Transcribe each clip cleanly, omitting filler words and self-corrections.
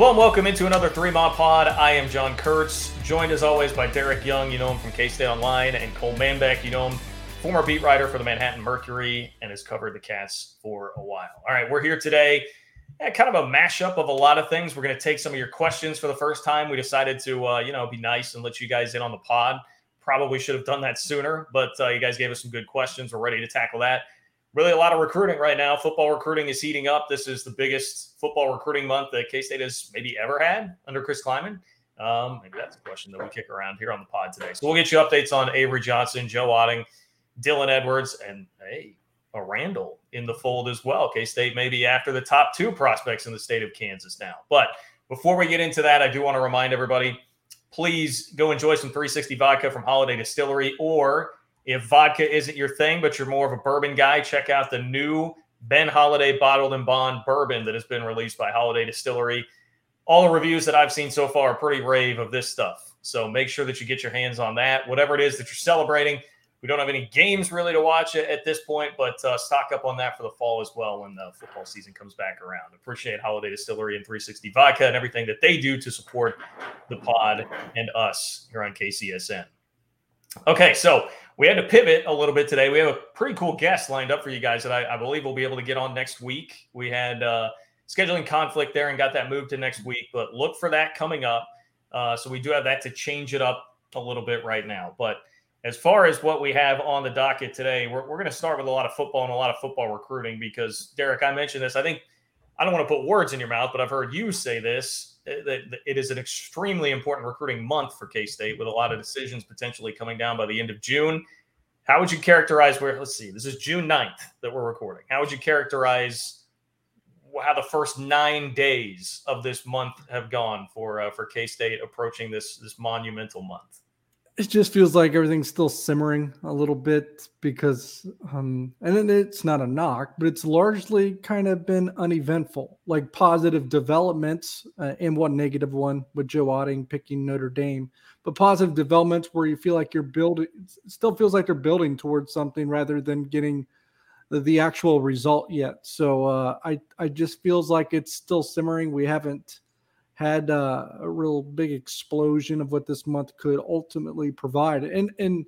Hello and welcome into another 3-Mile Pod. I am John Kurtz, joined as always by Derek Young, you know him from K-State Online, and Cole Manbeck, you know him, former beat writer for the Manhattan Mercury and has covered the Cats for a while. All right, we're here today, kind of a mashup of a lot of things. We're going to take some of your questions for the first time. We decided to, be nice and let you guys in on the pod. Probably should have done that sooner, but you guys gave us some good questions. We're ready to tackle that. Really a lot of recruiting right now. Football recruiting is heating up. This is the biggest football recruiting month that K-State has maybe ever had under Chris Kleiman. Maybe that's a question that we kick around here on the pod today. So we'll get you updates on Avery Johnson, Joe Otting, Dylan Edwards, and a Randall in the fold as well. K-State maybe after the top two prospects in the state of Kansas now. But before we get into that, I do want to remind everybody, please go enjoy some 360 Vodka from Holiday Distillery, or if vodka isn't your thing, but you're more of a bourbon guy, check out the new Ben Holiday Bottled and Bond Bourbon that has been released by Holiday Distillery. All the reviews that I've seen so far are pretty rave of this stuff. So make sure that you get your hands on that. Whatever it is that you're celebrating, we don't have any games really to watch at this point, but stock up on that for the fall as well when the football season comes back around. Appreciate Holiday Distillery and 360 Vodka and everything that they do to support the pod and us here on KCSN. Okay, so we had to pivot a little bit today. We have a pretty cool guest lined up for you guys that I believe we'll be able to get on next week. We had scheduling conflict there and got that moved to next week, but look for that coming up. So we do have that to change it up a little bit right now. But as far as what we have on the docket today, we're going to start with a lot of football and a lot of football recruiting because, Derek, I mentioned this. I think I don't want to put words in your mouth, but I've heard you say this, that it is an extremely important recruiting month for K-State with a lot of decisions potentially coming down by the end of June. How would you characterize this is June 9th that we're recording. How would you characterize how the first 9 days of this month have gone for K-State approaching this monumental month? It just feels like everything's still simmering a little bit because, and then it's not a knock, but it's largely kind of been uneventful, like positive developments and one negative one with Joe Otting picking Notre Dame, but positive developments where you feel like you're building, it still feels like they're building towards something rather than getting the actual result yet. So I just feels like it's still simmering. We haven't had a real big explosion of what this month could ultimately provide. And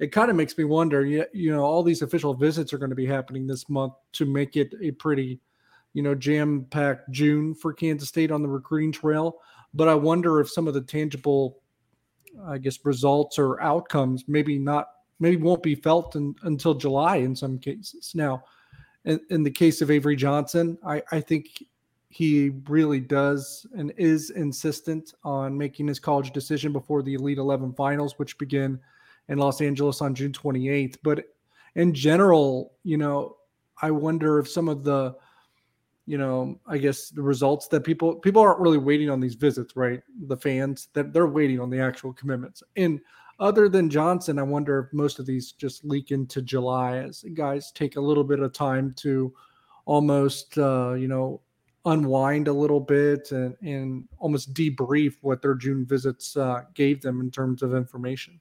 it kind of makes me wonder, you know, all these official visits are going to be happening this month to make it a pretty, you know, jam-packed June for Kansas State on the recruiting trail. But I wonder if some of the tangible, I guess, results or outcomes maybe won't be felt until July in some cases. Now, in the case of Avery Johnson, I think he really does and is insistent on making his college decision before the Elite 11 finals, which begin in Los Angeles on June 28th. But in general, you know, I wonder if some of the, you know, I guess the results that people aren't really waiting on these visits, right? The fans, that they're waiting on the actual commitments. And other than Johnson, I wonder if most of these just leak into July as guys take a little bit of time to almost, you know, unwind a little bit and almost debrief what their June visits gave them in terms of information.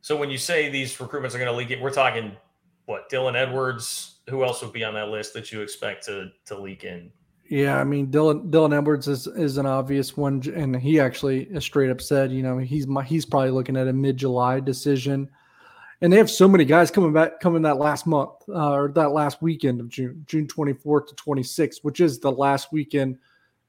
So when you say these recruitments are going to leak it, we're talking what, Dylan Edwards, who else would be on that list that you expect to leak in? Yeah, I mean, Dylan Edwards is an obvious one, and he actually straight up said, you know, he's probably looking at a mid-July decision. And they have so many guys coming that last month or that last weekend of June 24th to 26th, which is the last weekend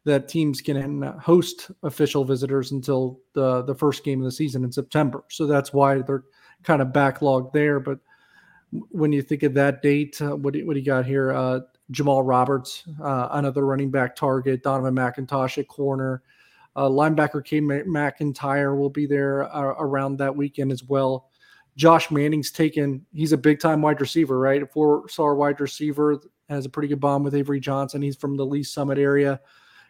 that teams can host official visitors until the first game of the season in September. So that's why they're kind of backlogged there. But when you think of that date, what do you got here? Jamal Roberts, another running back target, Donovan McIntosh at corner. Linebacker K. McIntyre will be there around that weekend as well. Josh Manning's taken – he's a big-time wide receiver, right? A four-star wide receiver, has a pretty good bond with Avery Johnson. He's from the Lee Summit area.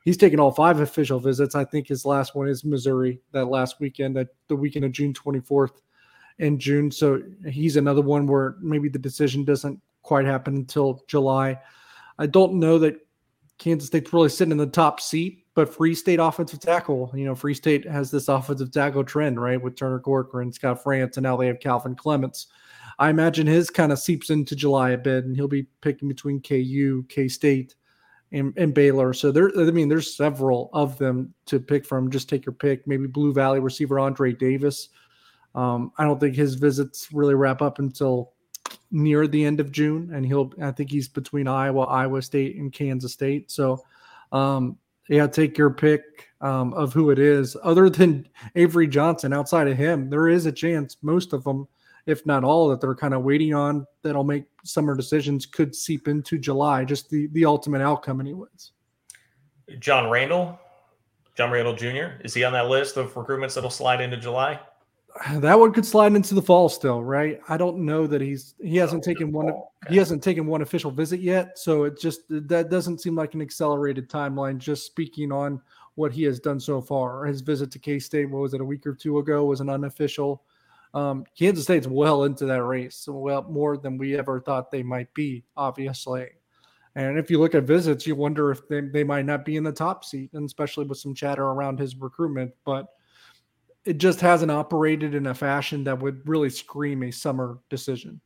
He's taken all five official visits. I think his last one is Missouri that last weekend, the weekend of June 24th and June. So he's another one where maybe the decision doesn't quite happen until July. I don't know that Kansas State's really sitting in the top seat, but Free State offensive tackle, you know, Free State has this offensive tackle trend, right, with Turner Corcoran, Scott France, and now they have Calvin Clements. I imagine his kind of seeps into July a bit, and he'll be picking between KU, K-State, and Baylor. So, there's several of them to pick from. Just take your pick. Maybe Blue Valley receiver Andre Davis. I don't think his visits really wrap up until near the end of June, and I think he's between Iowa, Iowa State, and Kansas State. So, yeah, take your pick of who it is. Other than Avery Johnson, outside of him, there is a chance most of them, if not all, that they're kind of waiting on that'll make summer decisions could seep into July, just the ultimate outcome anyways. John Randall Jr., is he on that list of recruitments that'll slide into July? That one could slide into the fall still, right? I don't know that he hasn't taken one official visit yet, so it just that doesn't seem like an accelerated timeline. Just speaking on what he has done so far, his visit to K-State, what was it, a week or two ago, was an unofficial. Kansas State's well into that race, so well more than we ever thought they might be, obviously. And if you look at visits, you wonder if they might not be in the top seat, and especially with some chatter around his recruitment, but it just hasn't operated in a fashion that would really scream a summer decision.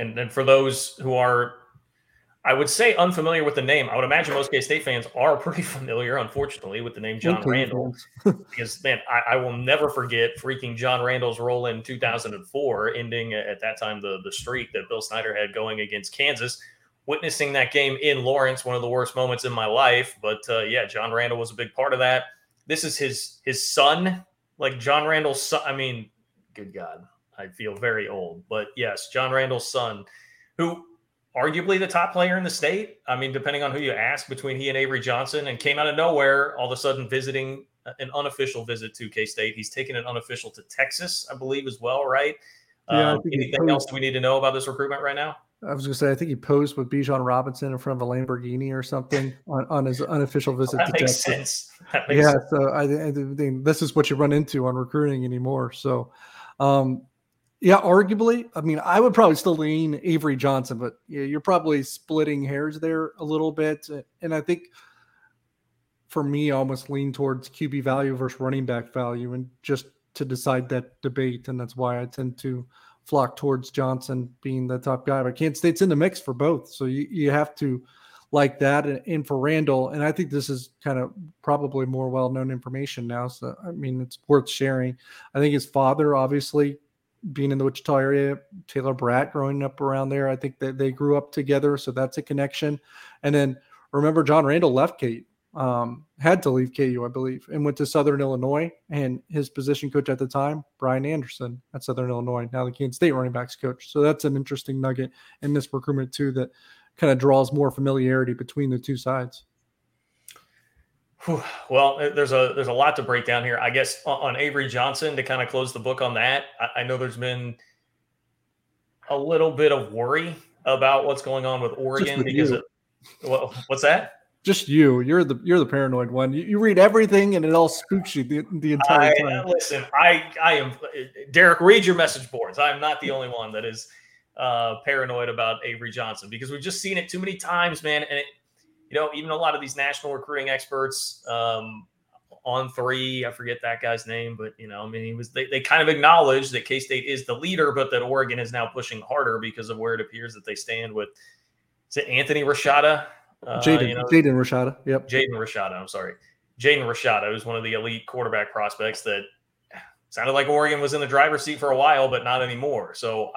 And for those who are, I would say, unfamiliar with the name, I would imagine most K-State fans are pretty familiar, unfortunately, with the name John Randall. Because, man, I will never forget freaking John Randall's role in 2004, ending at that time the streak that Bill Snyder had going against Kansas, witnessing that game in Lawrence, one of the worst moments in my life. But, yeah, John Randall was a big part of that. This is his son. Like John Randall's son, I mean, good God, I feel very old. But yes, John Randall's son, who arguably the top player in the state. I mean, depending on who you ask, between he and Avery Johnson, and came out of nowhere, all of a sudden visiting an unofficial visit to K-State. He's taken an unofficial to Texas, I believe, as well, right? Yeah, anything else we need to know about this recruitment right now? I was going to say, I think he posed with Bijan Robinson in front of a Lamborghini or something on his unofficial visit to Texas. That makes sense. So I think this is what you run into on recruiting anymore. So, yeah, arguably, I mean, I would probably still lean Avery Johnson, but yeah, you're probably splitting hairs there a little bit. And I think for me, I almost lean towards QB value versus running back value, and just to decide that debate. And that's why I tend to flock towards Johnson being the top guy, but Kansas State's in the mix for both. So you have to like that. And for Randall, and I think this is kind of probably more well-known information now. So, I mean, it's worth sharing. I think his father, obviously being in the Wichita area, Taylor Bratt growing up around there. I think that they grew up together. So that's a connection. And then remember, John Randall left KU, had to leave KU, I believe, and went to Southern Illinois, and his position coach at the time, Brian Anderson at Southern Illinois, now the Kansas State running backs coach. So that's an interesting nugget in this recruitment too, that kind of draws more familiarity between the two sides? Well, there's a lot to break down here. I guess on Avery Johnson, to kind of close the book on that, I know there's been a little bit of worry about what's going on with Oregon because of, well, what's that? Just you. You're the paranoid one. You read everything and it all spooks you the entire time. Listen, I am Derek. Read your message boards. I am not the only one that is paranoid about Avery Johnson because we've just seen it too many times, man. And it, you know, even a lot of these national recruiting experts on three, I forget that guy's name, but, you know, I mean, they kind of acknowledge that K-State is the leader, but that Oregon is now pushing harder because of where it appears that they stand with, is it Anthony Rashada? Jaden Rashada. Yep. Jaden Rashada. I'm sorry. Jaden Rashada was one of the elite quarterback prospects that sounded like Oregon was in the driver's seat for a while, but not anymore. So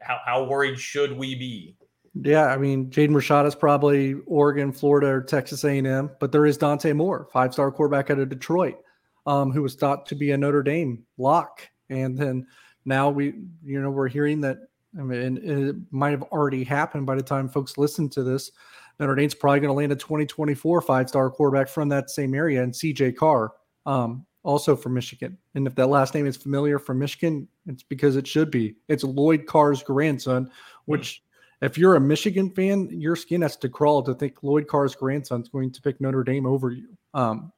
how worried should we be? Yeah, I mean, Jaden Rashada is probably Oregon, Florida, or Texas A&M, but there is Dante Moore, five-star quarterback out of Detroit, who was thought to be a Notre Dame lock. And then now we're hearing that, I mean, it might have already happened by the time folks listen to this. Notre Dame's probably going to land a 2024 five-star quarterback from that same area, and CJ Carr, also from Michigan. And if that last name is familiar from Michigan, it's because it should be. It's Lloyd Carr's grandson, which... If you're a Michigan fan, your skin has to crawl to think Lloyd Carr's grandson is going to pick Notre Dame over you.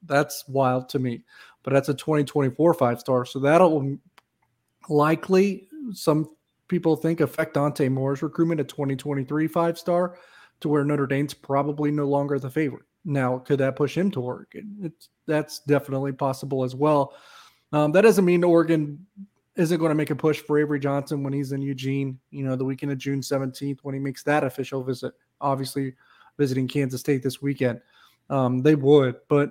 That's wild to me. But that's a 2024 five-star. So that'll likely, some people think, affect Dante Moore's recruitment, a 2023 five-star, to where Notre Dame's probably no longer the favorite. Now, could that push him to Oregon? That's definitely possible as well. That doesn't mean Oregon isn't going to make a push for Avery Johnson when he's in Eugene, you know, the weekend of June 17th when he makes that official visit, obviously visiting Kansas State this weekend. They would, but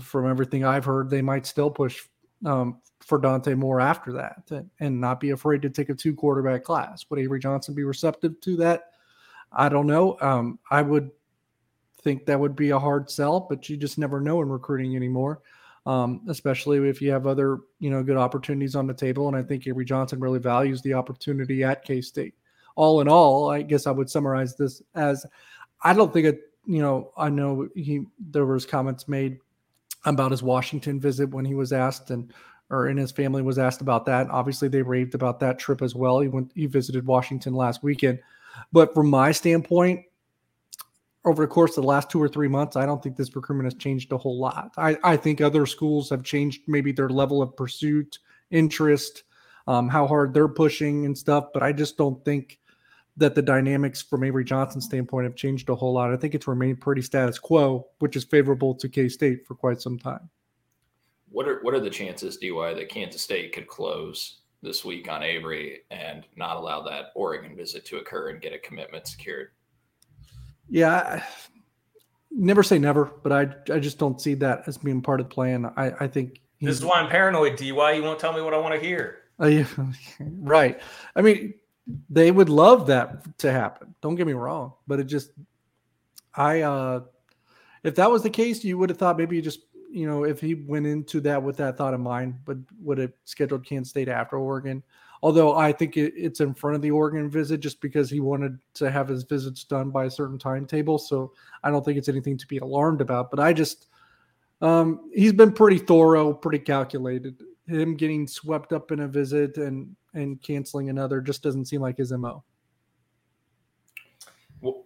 from everything I've heard, they might still push for Dante Moore after that and not be afraid to take a two-quarterback class. Would Avery Johnson be receptive to that? I don't know. I would think that would be a hard sell, but you just never know in recruiting anymore. Especially if you have other, you know, good opportunities on the table. And I think Avery Johnson really values the opportunity at K-State. All in all, I guess I would summarize this as I don't think it, you know, I know there was comments made about his Washington visit when he was asked and his family was asked about that. Obviously they raved about that trip as well. He visited Washington last weekend, but from my standpoint, over the course of the last 2 or 3 months, I don't think this recruitment has changed a whole lot. I think other schools have changed maybe their level of pursuit, interest, how hard they're pushing and stuff, but I just don't think that the dynamics from Avery Johnson's standpoint have changed a whole lot. I think it's remained pretty status quo, which is favorable to K-State for quite some time. What are the chances, DY, that Kansas State could close this week on Avery and not allow that Oregon visit to occur and get a commitment secured? Yeah, never say never, but I just don't see that as being part of the plan. I think this is why I'm paranoid, DY. You won't tell me what I want to hear. Yeah, right. I mean, they would love that to happen. Don't get me wrong, but it just if that was the case, you would have thought maybe if he went into that with that thought in mind, but would have scheduled Kansas State after Oregon. Although I think it's in front of the Oregon visit just because he wanted to have his visits done by a certain timetable. So I don't think it's anything to be alarmed about. But I just he's been pretty thorough, pretty calculated. Him getting swept up in a visit and canceling another just doesn't seem like his MO. Well,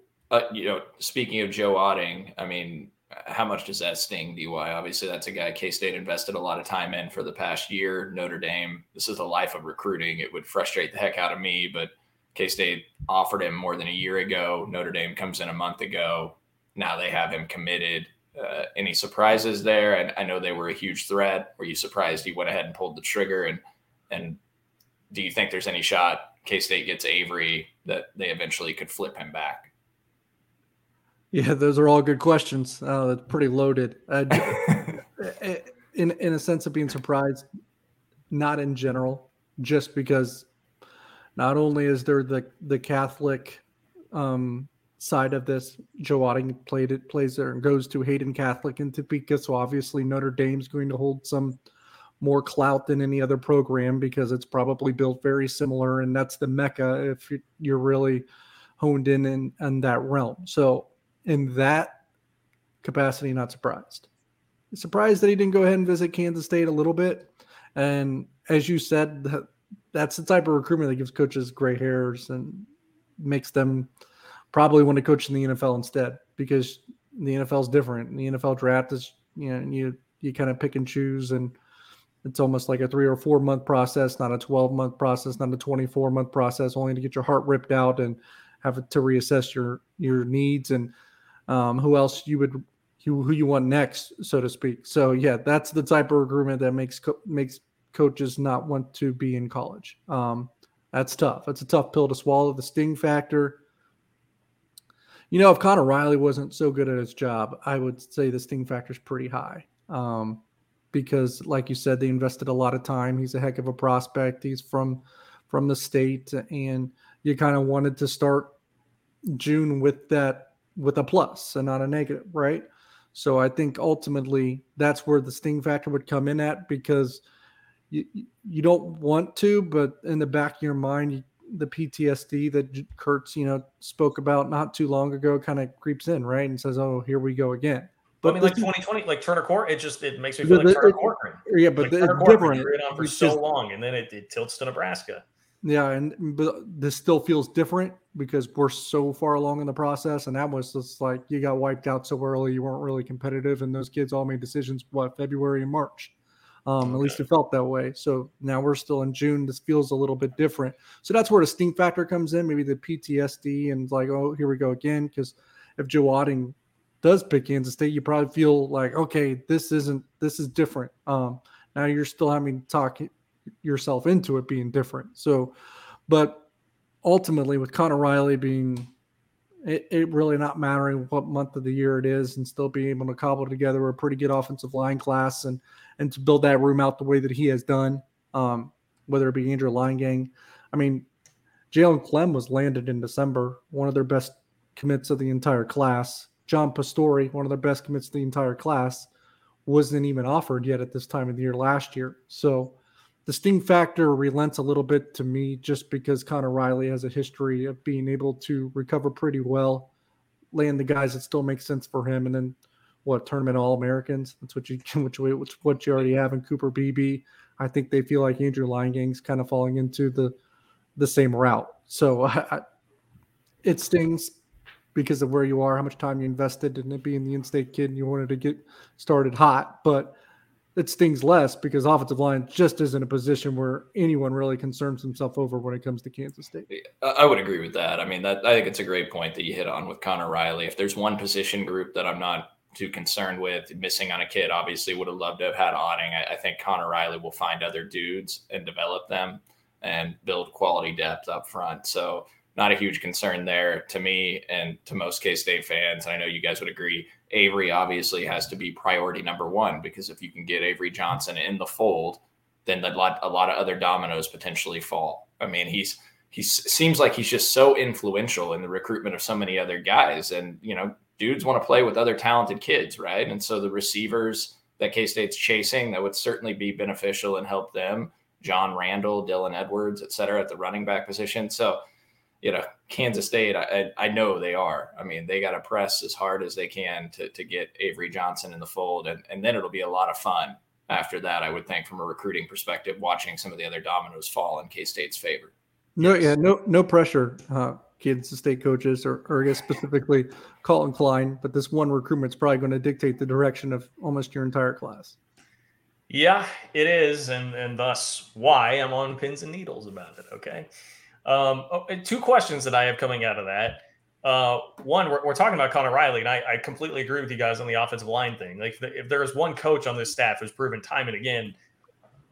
speaking of Joe Otting, I mean, how much does that sting, DY? Obviously, that's a guy K-State invested a lot of time in for the past year. Notre Dame, this is the life of recruiting. It would frustrate the heck out of me, but K-State offered him more than a year ago. Notre Dame comes in a month ago. Now they have him committed. Any surprises there? And I know they were a huge threat. Were you surprised he went ahead and pulled the trigger? And do you think there's any shot K-State gets Avery that they eventually could flip him back? Yeah, those are all good questions. That's pretty loaded. In a sense of being surprised, not in general, just because not only is there the Catholic side of this, Joe Otting plays there and goes to Hayden Catholic in Topeka, so obviously Notre Dame's going to hold some more clout than any other program because it's probably built very similar, and that's the Mecca if you're really – honed in that realm. So in that capacity, not surprised. Surprised that he didn't go ahead and visit Kansas State a little bit. And as you said, that's the type of recruitment that gives coaches gray hairs and makes them probably want to coach in the NFL instead, because the NFL is different. And the NFL draft is, you know, you kind of pick and choose, and it's almost like a 3 or 4 month process, not a 12-month process, not a 24-month process, only to get your heart ripped out and have to reassess your needs and who else you would who you want next, so to speak. So yeah, that's the type of recruitment that makes coaches not want to be in college. That's tough. That's a tough pill to swallow. The sting factor. You know, if Connor Riley wasn't so good at his job, I would say the sting factor is pretty high. Because like you said, they invested a lot of time. He's a heck of a prospect. He's from the state, and you kind of wanted to start June with a plus and not a negative, right? So I think ultimately that's where the sting factor would come in at, because you don't want to, but in the back of your mind, the PTSD that Kurtz, spoke about not too long ago kind of creeps in, right? And says, oh, here we go again. But I mean, like 2020, like Turner Court, it makes me feel like Turner Corcoran. Yeah, but it's different. You're in on for so long, and then it tilts to Nebraska. Yeah, but this still feels different because we're so far along in the process, and that was just like you got wiped out so early, you weren't really competitive, and those kids all made decisions, February and March. At least it felt that way. So now we're still in June. This feels a little bit different. So that's where the sting factor comes in, maybe the PTSD and like, oh, here we go again. Because if Joe Otting does pick Kansas State, you probably feel like, okay, this is different. Now you're still having to talk yourself into it being different. So, but ultimately with Connor Riley being, it really not mattering what month of the year it is and still being able to cobble together a pretty good offensive line class and to build that room out the way that he has done, whether it be Andrew Linegang. I mean, Jalen Clem was landed in December, one of their best commits of the entire class. John Pastore, one of their best commits of the entire class, wasn't even offered yet at this time of the year last year. So the sting factor relents a little bit to me just because Connor Riley has a history of being able to recover pretty well, land the guys that still make sense for him, and then tournament All-Americans? That's what you already have in Cooper Beebe. I think they feel like Andrew Linegang's kind of falling into the same route. So it stings because of where you are, how much time you invested, and it being the in-state kid and you wanted to get started hot, but it stings less because offensive line just isn't a position where anyone really concerns himself over when it comes to Kansas State. I would agree with that. I mean, I think it's a great point that you hit on with Connor Riley. If there's one position group that I'm not too concerned with missing on a kid, obviously would have loved to have had Otting. I think Connor Riley will find other dudes and develop them and build quality depth up front. So not a huge concern there to me and to most K-State fans. And I know you guys would agree. Avery obviously has to be priority number one, because if you can get Avery Johnson in the fold, then a lot of other dominoes potentially fall. I mean, he seems like he's just so influential in the recruitment of so many other guys, and dudes want to play with other talented kids, right? And so the receivers that K-State's chasing, that would certainly be beneficial and help them. John Randall, Dylan Edwards, et cetera, at the running back position. So Kansas State, I know they are. I mean, they got to press as hard as they can to get Avery Johnson in the fold. And then it'll be a lot of fun after that, I would think, from a recruiting perspective, watching some of the other dominoes fall in K-State's favor. No, yes. Yeah, no pressure, Kansas State coaches, or I guess specifically Colin Klein. But this one recruitment's probably going to dictate the direction of almost your entire class. Yeah, it is. And thus why I'm on pins and needles about it. Okay. Two questions that I have coming out of that. One, we're talking about Connor Riley, and I completely agree with you guys on the offensive line thing. Like, if there is one coach on this staff who's proven time and again,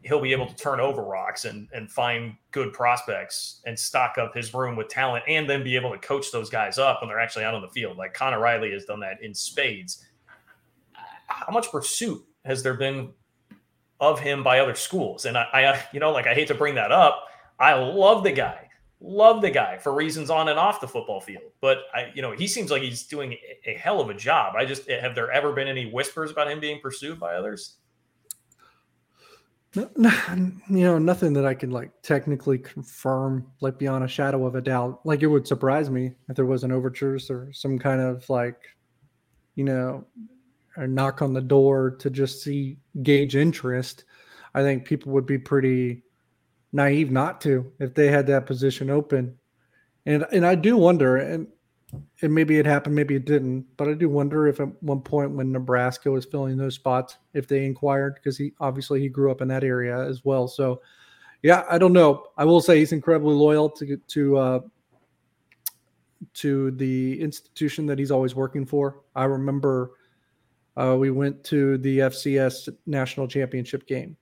he'll be able to turn over rocks and find good prospects and stock up his room with talent, and then be able to coach those guys up when they're actually out on the field. Like, Connor Riley has done that in spades. How much pursuit has there been of him by other schools? And I hate to bring that up. I love the guy. Love the guy for reasons on and off the football field, but he seems like he's doing a hell of a job. Have there ever been any whispers about him being pursued by others? No, nothing that I can technically confirm, beyond a shadow of a doubt. It would surprise me if there was an overture or some kind of a knock on the door to just gauge interest. I think people would be pretty naive not to if they had that position open. And I do wonder, and maybe it happened, maybe it didn't, but I do wonder if at one point when Nebraska was filling those spots, if they inquired, because he grew up in that area as well. So, yeah, I don't know. I will say he's incredibly loyal to the institution that he's always working for. I remember we went to the FCS National Championship game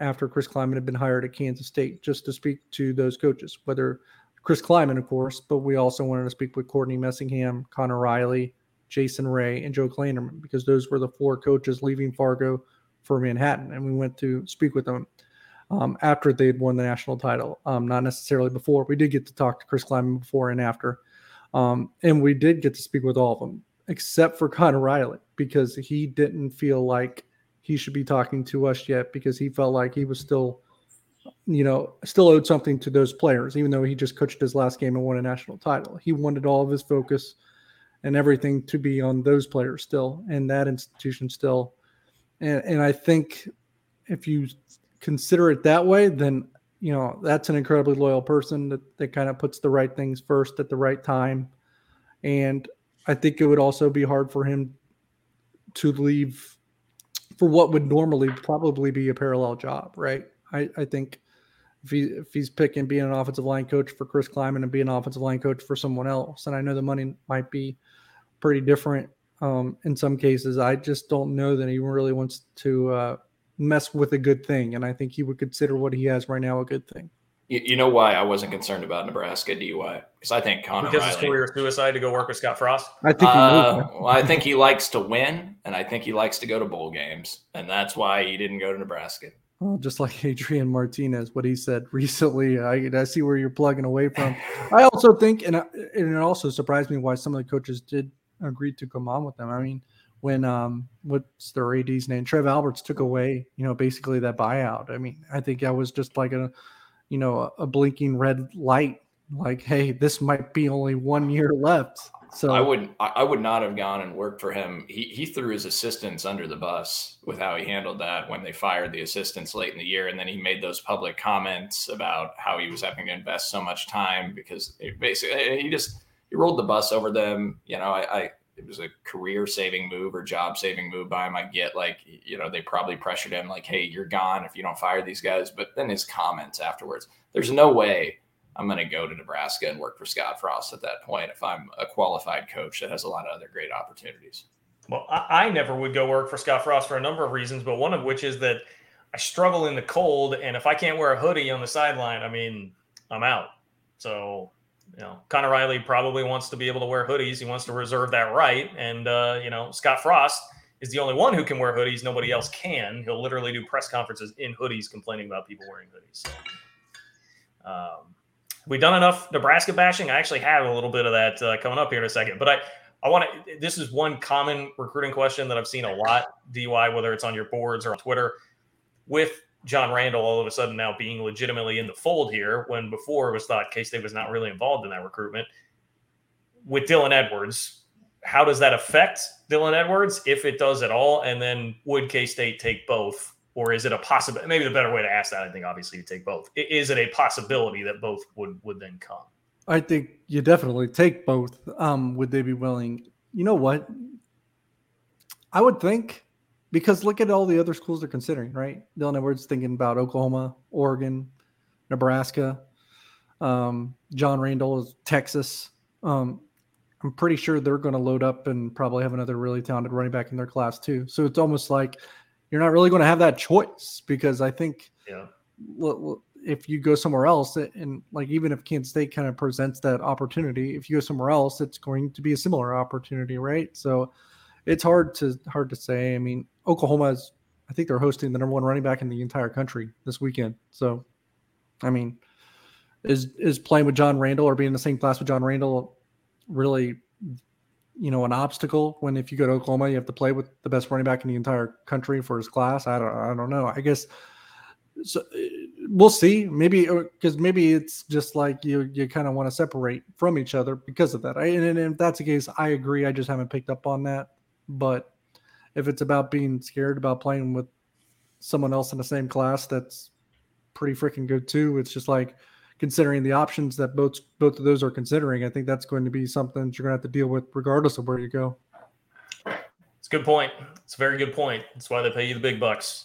after Chris Kleiman had been hired at Kansas State, just to speak to those coaches, whether Chris Kleiman, of course, but we also wanted to speak with Courtney Messingham, Connor Riley, Jason Ray, and Joe Kleinerman, because those were the four coaches leaving Fargo for Manhattan, and we went to speak with them after they'd won the national title, not necessarily before. We did get to talk to Chris Kleiman before and after, and we did get to speak with all of them, except for Connor Riley, because he didn't feel like he should be talking to us yet, because he felt like he was still owed something to those players, even though he just coached his last game and won a national title. He wanted all of his focus and everything to be on those players still, and that institution still. And I think if you consider it that way, then, that's an incredibly loyal person that kind of puts the right things first at the right time. And I think it would also be hard for him to leave for what would normally probably be a parallel job, right? I think if he's picking being an offensive line coach for Chris Kleiman and being an offensive line coach for someone else, and I know the money might be pretty different in some cases, I just don't know that he really wants to mess with a good thing. And I think he would consider what he has right now a good thing. You know why I wasn't concerned about Nebraska DUI? Because I think Connor Riley, his career suicide to go work with Scott Frost? I think I think he likes to win, and I think he likes to go to bowl games, and that's why he didn't go to Nebraska. Well, just like Adrian Martinez, what he said recently, I see where you're plugging away from. I also think, and it also surprised me why some of the coaches did agree to come on with them. I mean, when what's their AD's name? Trev Alberts took away, basically that buyout. I mean, I think that was just a blinking red light. Hey, this might be only 1 year left. So I would not have gone and worked for him. He threw his assistants under the bus with how he handled that when they fired the assistants late in the year. And then he made those public comments about how he was having to invest so much time because he rolled the bus over them. It was a career saving move or job saving move by him. I get they probably pressured him hey, you're gone if you don't fire these guys. But then his comments afterwards, there's no way I'm going to go to Nebraska and work for Scott Frost at that point if I'm a qualified coach that has a lot of other great opportunities. Well, I never would go work for Scott Frost for a number of reasons, but one of which is that I struggle in the cold, and if I can't wear a hoodie on the sideline, I'm out. So, Connor Riley probably wants to be able to wear hoodies. He wants to reserve that right. And, Scott Frost is the only one who can wear hoodies. Nobody else can. He'll literally do press conferences in hoodies complaining about people wearing hoodies. So, we've done enough Nebraska bashing. I actually have a little bit of that coming up here in a second. But I want to – this is one common recruiting question that I've seen a lot, DY, whether it's on your boards or on Twitter. With John Randall all of a sudden now being legitimately in the fold here, when before it was thought K-State was not really involved in that recruitment. With Dylan Edwards, how does that affect Dylan Edwards, if it does at all? And then would K-State take both? Or is it a possibility? Maybe the better way to ask that, I think, obviously, to take both. Is it a possibility that both would then come? I think you definitely take both. Would they be willing? You know what? I would think, because look at all the other schools they're considering, right? Dylan Edwards thinking about Oklahoma, Oregon, Nebraska. John Randall is Texas. I'm pretty sure they're going to load up and probably have another really talented running back in their class too. So it's almost like – you're not really going to have that choice, because I think if you go somewhere else, and even if Kansas State kind of presents that opportunity, if you go somewhere else, it's going to be a similar opportunity, right? So it's hard to say. I mean, Oklahoma is, I think they're hosting the number one running back in the entire country this weekend. So, I mean, is playing with John Randall or being in the same class with John Randall really – an obstacle when if you go to Oklahoma, you have to play with the best running back in the entire country for his class? I don't know. I guess So we'll see. Maybe, because maybe it's just like you kind of want to separate from each other because of that. And if that's the case, I agree. I just haven't picked up on that. But if it's about being scared about playing with someone else in the same class, that's pretty freaking good too. It's just like considering the options that both of those are considering. I think that's going to be something that you're going to have to deal with regardless of where you go. It's a good point. It's a very good point. That's why they pay you the big bucks.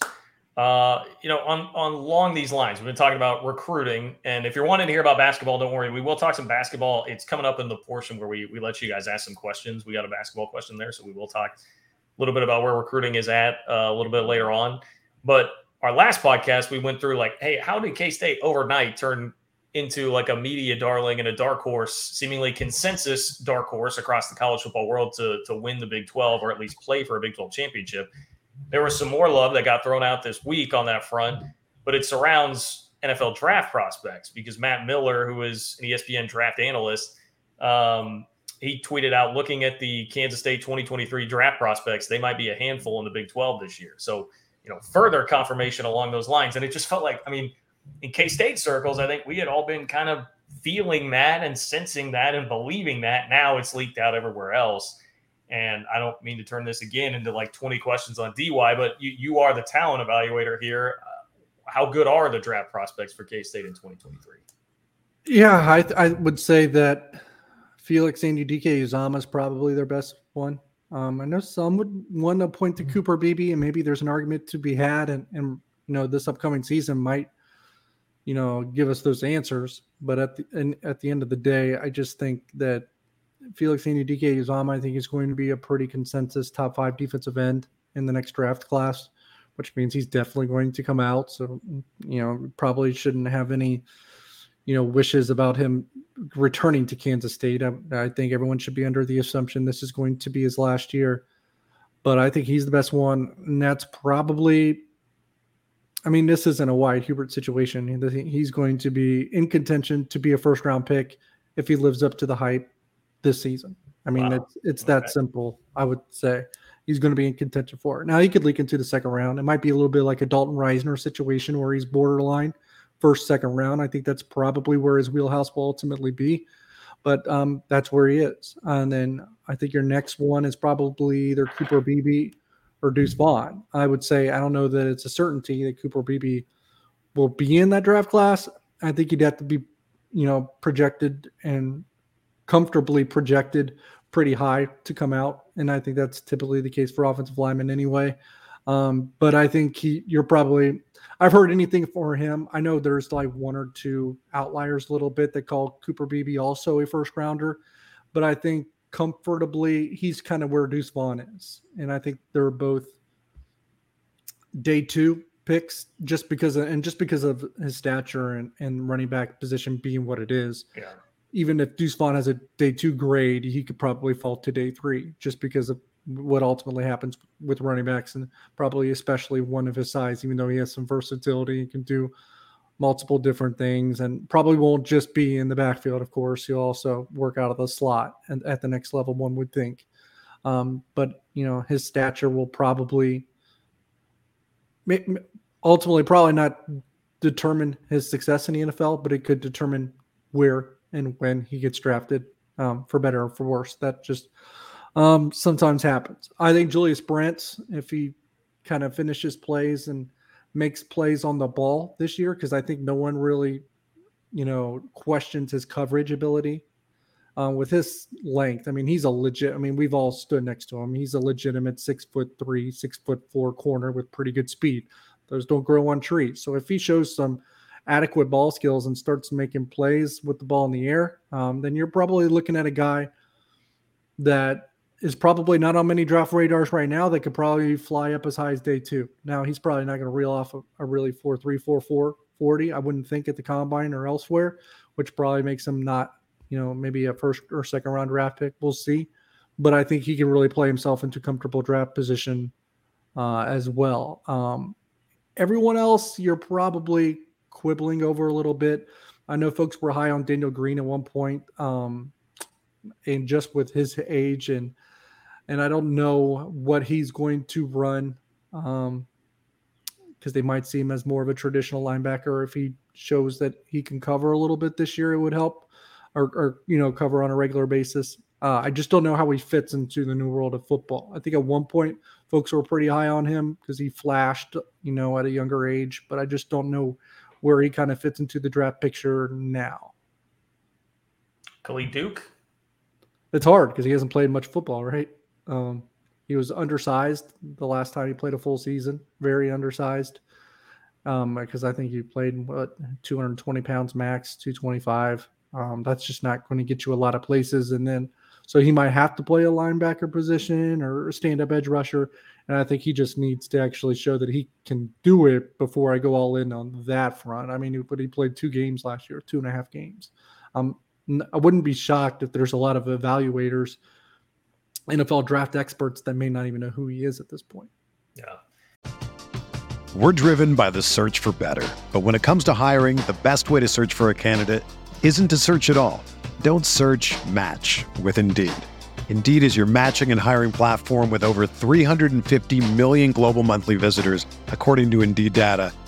On along these lines, we've been talking about recruiting, and if you're wanting to hear about basketball, don't worry. We will talk some basketball. It's coming up in the portion where we let you guys ask some questions. We got a basketball question there, so we will talk a little bit about where recruiting is at a little bit later on. But our last podcast, we went through like, hey, how did K-State overnight turn into like a media darling and a dark horse, seemingly consensus dark horse across the college football world to win the Big 12 or at least play for a Big 12 championship? There was some more love that got thrown out this week on that front, but it surrounds NFL draft prospects because Matt Miller, who is an ESPN draft analyst, he tweeted out, looking at the Kansas State 2023 draft prospects, they might be a handful in the Big 12 this year. So, further confirmation along those lines. And it just felt like, in K-State circles, I think we had all been kind of feeling that and sensing that and believing that. Now it's leaked out everywhere else. And I don't mean to turn this again into like 20 questions on DY, but you are the talent evaluator here. How good are the draft prospects for K-State in 2023? Yeah, I would say that Felix Anudike Uzama is probably their best one. I know some would want to point to Cooper Beebe, and maybe there's an argument to be had, and this upcoming season might give us those answers. But at the end of the day, I just think that Felix Anudike Uzama, I think, is going to be a pretty consensus top 5 defensive end in the next draft class, which means he's definitely going to come out. So, probably shouldn't have any, wishes about him returning to Kansas State. I think everyone should be under the assumption this is going to be his last year. But I think he's the best one, and that's probably – this isn't a Wyatt Hubert situation. He's going to be in contention to be a first-round pick if he lives up to the hype this season. Wow. It's that simple. I would say he's going to be in contention for it. Now he could leak into the second round. It might be a little bit like a Dalton Risner situation where he's borderline first, second round. I think that's probably where his wheelhouse will ultimately be, but that's where he is. And then I think your next one is probably either Cooper Beebe or Deuce Vaughn. I would say, I don't know that it's a certainty that Cooper Beebe will be in that draft class. I think he'd have to be, projected and comfortably projected pretty high to come out. And I think that's typically the case for offensive linemen anyway. But I think I've heard anything for him. I know there's like one or two outliers a little bit that call Cooper Beebe also a first rounder, but I think comfortably he's kind of where Deuce Vaughn is. And I think they're both day 2 picks just because of his stature and running back position being what it is. Yeah. Even if Deuce Vaughn has a day 2 grade, he could probably fall to day 3 just because of what ultimately happens with running backs, and probably especially one of his size, even though he has some versatility and can do multiple different things and probably won't just be in the backfield. Of course, he'll also work out of the slot and at the next level, one would think. But, his stature will probably ultimately probably not determine his success in the NFL, but it could determine where and when he gets drafted, for better or for worse. That just sometimes happens. I think Julius Brents, if he kind of finishes plays and makes plays on the ball this year, because I think no one really, questions his coverage ability with his length. He's a legit. We've all stood next to him. He's a legitimate 6'3", 6'4" corner with pretty good speed. Those don't grow on trees. So if he shows some adequate ball skills and starts making plays with the ball in the air, then you're probably looking at a guy that is probably not on many draft radars right now that could probably fly up as high as day 2. Now, he's probably not going to reel off a really 4.3, 4.4, 40, I wouldn't think, at the combine or elsewhere, which probably makes him not, maybe a first or second round draft pick. We'll see. But I think he can really play himself into comfortable draft position as well. Everyone else, you're probably quibbling over a little bit. I know folks were high on Daniel Green at one point, and just with his age and I don't know what he's going to run because they might see him as more of a traditional linebacker. If he shows that he can cover a little bit this year, it would help, or you know, cover on a regular basis. I just don't know how he fits into the new world of football. I think at one point folks were pretty high on him because he flashed, you know, at a younger age, but I just don't know where he kind of fits into the draft picture now. Khalid Duke. It's hard because he hasn't played much football, right? He was undersized the last time he played a full season, very undersized, because I think he played, 220 pounds max, 225. That's just not going to get you a lot of places. And then so he might have to play a linebacker position or stand-up edge rusher, and I think he just needs to actually show that he can do it before I go all in on that front. I mean, but he played 2 games last year, 2.5 games. I wouldn't be shocked if there's a lot of evaluators, NFL draft experts that may not even know who he is at this point. Yeah. We're driven by the search for better. But when it comes to hiring, the best way to search for a candidate isn't to search at all. Don't search, match with Indeed. Indeed is your matching and hiring platform with over 350 million global monthly visitors, according to Indeed data,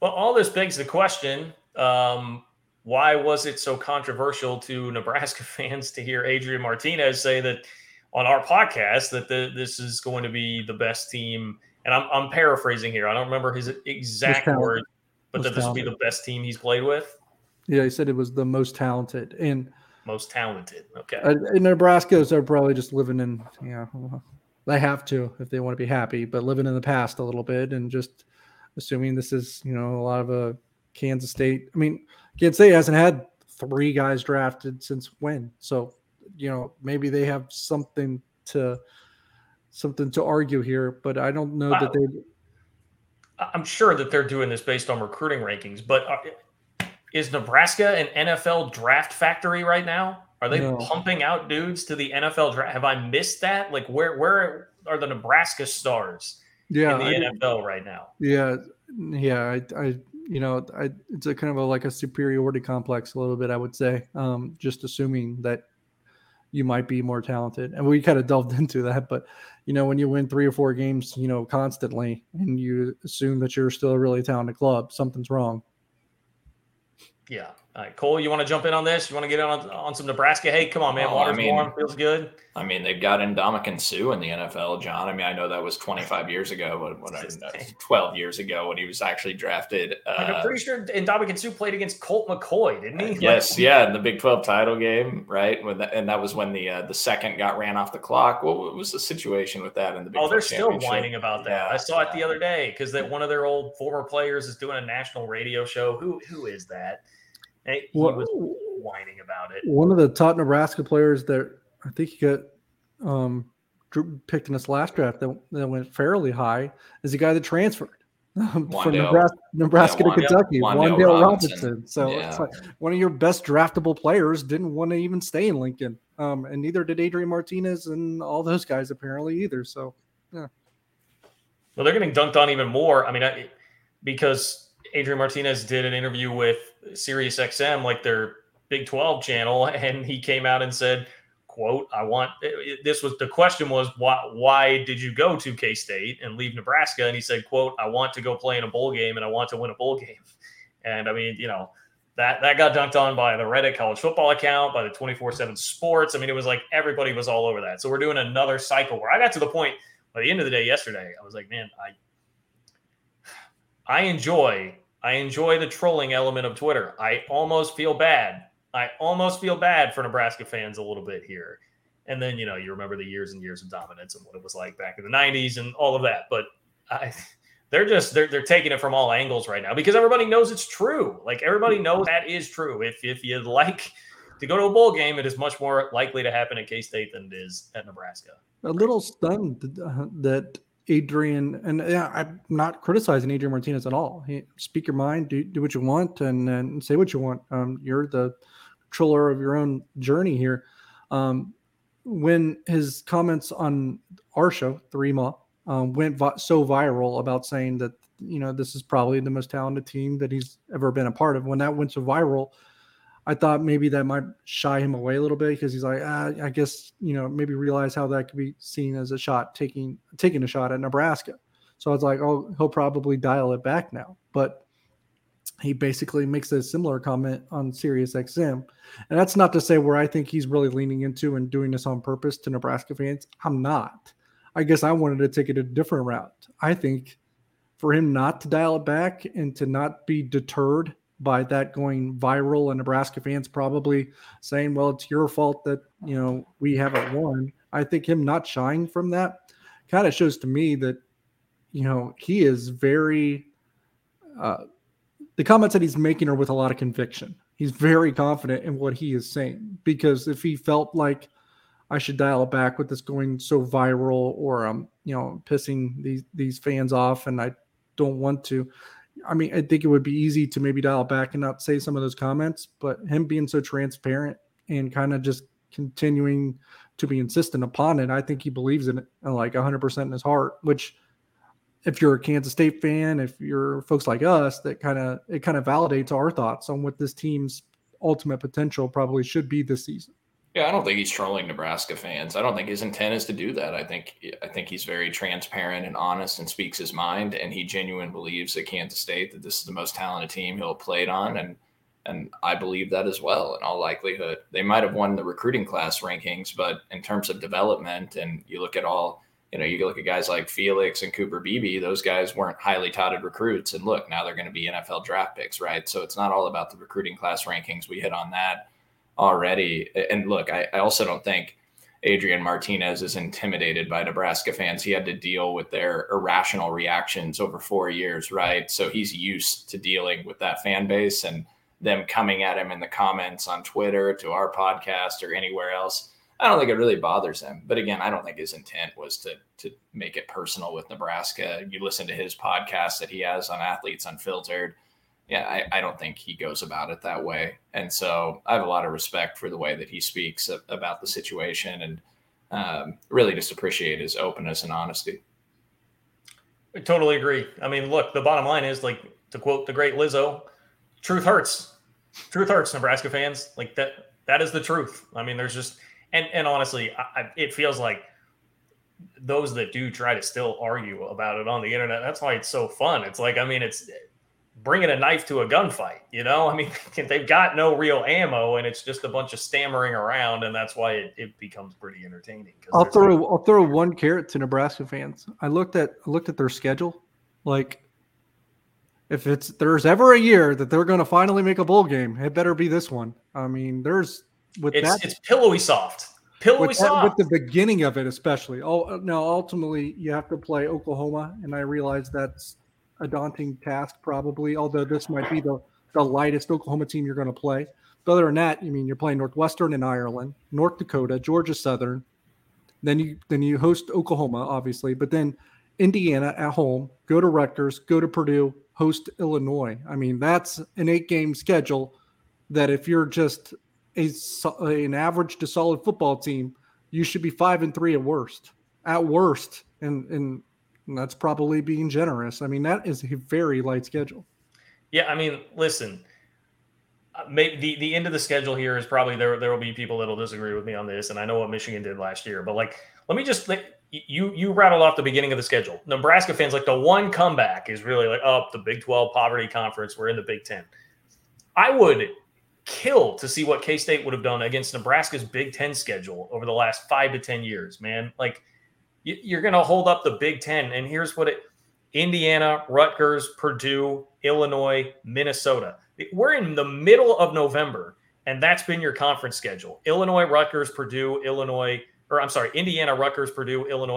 Well, all this begs the question, why was it so controversial to Nebraska fans to hear Adrian Martinez say that on our podcast that this is going to be the best team? And I'm paraphrasing here. I don't remember his exact words, but that this will be the best team he's played with? Yeah, he said it was the most talented. Okay. In Nebraska, they're probably just living in, they have to if they want to be happy, but living in the past a little bit and just – assuming this is, a lot of Kansas State. I mean, Kansas State hasn't had 3 guys drafted since when? So, maybe they have something to argue here, but I don't know that they. I'm sure that they're doing this based on recruiting rankings, but is Nebraska an NFL draft factory right now? Are they pumping out dudes to the NFL draft? Have I missed that? Like, where are the Nebraska stars? Yeah, in the NFL right now. Yeah. I it's a kind of a superiority complex a little bit, I would say. Just assuming that you might be more talented, and we kind of delved into that. But when you win 3 or 4 games, constantly, and you assume that you're still a really talented club, something's wrong. Yeah. All right, Cole, you want to jump in on this? You want to get on some Nebraska? Hey, come on, man. Water's warm. Feels good. I mean, they've got Ndamukong Suh in the NFL, John. I mean, I know that was 25 years ago, but 12 years ago when he was actually drafted. I'm pretty sure Ndamukong Suh played against Colt McCoy, didn't he? Yes, in the Big 12 title game, right? And that was when the second got ran off the clock. What was the situation with that in the Big 12 they're still whining about that. Yeah. I saw it the other day because one of their old former players is doing a national radio show. Who is that? He was whining about it. One of the top Nebraska players that I think he got picked in this last draft that went fairly high is the guy that transferred from Nebraska to Kentucky, Wandale Robinson. So it's like one of your best draftable players didn't want to even stay in Lincoln, and neither did Adrian Martinez and all those guys apparently either. So, yeah. Well, they're getting dunked on even more. I mean, because Adrian Martinez did an interview with SiriusXM, like their Big 12 channel, and he came out and said, quote, why did you go to K-State and leave Nebraska? And he said, quote, I want to go play in a bowl game and I want to win a bowl game. And I mean, you know, that got dunked on by the Reddit college football account, by the 24/7 sports. I mean, it was like everybody was all over that. So we're doing another cycle where I got to the point by the end of the day yesterday, I was like, man, I enjoy the trolling element of Twitter. I almost feel bad for Nebraska fans a little bit here. And then, you know, you remember the years and years of dominance and what it was like back in the 90s and all of that. But they're taking it from all angles right now because everybody knows it's true. Like, everybody knows that is true. If you'd like to go to a bowl game, it is much more likely to happen at K-State than it is at Nebraska. A little stunned that Adrian, and I'm not criticizing Adrian Martinez at all. Speak your mind, do what you want, and say what you want. You're the controller of your own journey here. When his comments on our show, 3Ma, went so viral about saying that, you know, this is probably the most talented team that he's ever been a part of. When that went so viral, I thought maybe that might shy him away a little bit because he's like, I guess, you know, maybe realize how that could be seen as a shot, taking a shot at Nebraska. So I was like, oh, he'll probably dial it back now. But he basically makes a similar comment on SiriusXM. And that's not to say where I think he's really leaning into and doing this on purpose to Nebraska fans. I'm not. I guess I wanted to take it a different route. I think for him not to dial it back and to not be deterred by that going viral and Nebraska fans probably saying, well, it's your fault that, you know, we haven't won. I think him not shying from that kind of shows to me that, you know, he is very, the comments that he's making are with a lot of conviction. He's very confident in what he is saying, because if he felt like I should dial it back with this going so viral or, you know, pissing these fans off and I don't want to, I mean, I think it would be easy to maybe dial back and not say some of those comments, but him being so transparent and kind of just continuing to be insistent upon it, I think he believes in it like 100% in his heart, which if you're a Kansas State fan, if you're folks like us, it kind of validates our thoughts on what this team's ultimate potential probably should be this season. Yeah, I don't think he's trolling Nebraska fans. I don't think his intent is to do that. I think he's very transparent and honest and speaks his mind, and he genuinely believes at Kansas State that this is the most talented team he'll have played on, and I believe that as well in all likelihood. They might have won the recruiting class rankings, but in terms of development, and you look at guys like Felix and Cooper Beebe, those guys weren't highly touted recruits, and look, now they're going to be NFL draft picks, right? So it's not all about the recruiting class rankings. We hit on that already. And look, I also don't think Adrian Martinez is intimidated by Nebraska fans. He had to deal with their irrational reactions over 4 years, right? So he's used to dealing with that fan base and them coming at him in the comments on Twitter, to our podcast, or anywhere else. I don't think it really bothers him. But again, I don't think his intent was to make it personal with Nebraska. You listen to his podcast that he has on Athletes Unfiltered. Yeah, I don't think he goes about it that way. And so I have a lot of respect for the way that he speaks about the situation, and really just appreciate his openness and honesty. I totally agree. I mean, look, the bottom line is, like, to quote the great Lizzo, truth hurts. Truth hurts, Nebraska fans. Like, that is the truth. I mean, there's just – and honestly, it feels like those that do try to still argue about it on the internet, that's why it's so fun. It's like, I mean, it's – bringing a knife to a gunfight, you know? I mean, they've got no real ammo, and it's just a bunch of stammering around, and that's why it becomes pretty entertaining. I'll throw one carrot to Nebraska fans. I looked at their schedule. Like, if there's ever a year that they're going to finally make a bowl game, it better be this one. I mean, it's pillowy soft. With the beginning of it, especially. Oh, no, ultimately, you have to play Oklahoma, and I realize that's a daunting task probably, although this might be the lightest Oklahoma team you're going to play. But other than that, you're playing Northwestern in Ireland, North Dakota, Georgia Southern. Then you host Oklahoma, obviously, but then Indiana at home, go to Rutgers, go to Purdue, host Illinois. I mean, that's an 8-game schedule that if you're just an average to solid football team, you should be 5-3 at worst. And that's probably being generous. I mean, that is a very light schedule. Yeah, I mean, listen, Maybe the end of the schedule here is probably there will be people that will disagree with me on this, and I know what Michigan did last year. But, like, let me just you rattled off the beginning of the schedule. Nebraska fans, like, the one comeback is really like, oh, the Big 12 poverty conference. We're in the Big 10. I would kill to see what K-State would have done against Nebraska's Big 10 schedule over the last 5 to 10 years, man. Like, you're going to hold up the Big 10, and here's what it – Indiana, Rutgers, Purdue, Illinois, Minnesota. We're in the middle of November, and that's been your conference schedule. Indiana, Rutgers, Purdue, Illinois,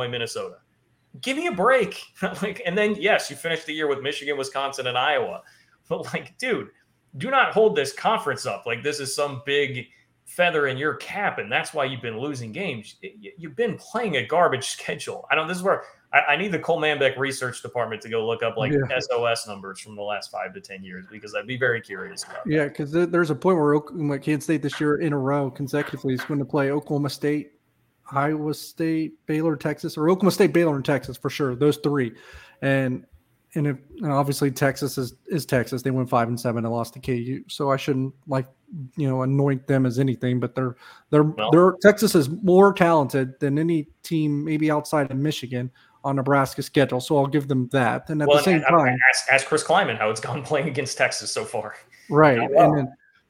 Minnesota. Give me a break. Like, and then, yes, you finish the year with Michigan, Wisconsin, and Iowa. But, like, dude, do not hold this conference up like this is some big feather in your cap, and that's why you've been losing games. You've been playing a garbage schedule. I know this is where – I need the Cole Manbeck research department to go look up SOS numbers from the last 5 to 10 years, because I'd be very curious about that. Yeah, because there's a point where Kansas State this year in a row consecutively is going to play Oklahoma State, Iowa State, Baylor, Texas, or Oklahoma State, Baylor, and Texas for sure. Those three, and obviously Texas is Texas. They went 5-7 and lost to KU, so I shouldn't anoint them as anything. But they're Texas is more talented than any team maybe outside of Michigan on Nebraska's schedule, so I'll give them that. And at the same time, ask Chris Kleiman how it's gone playing against Texas so far. Right,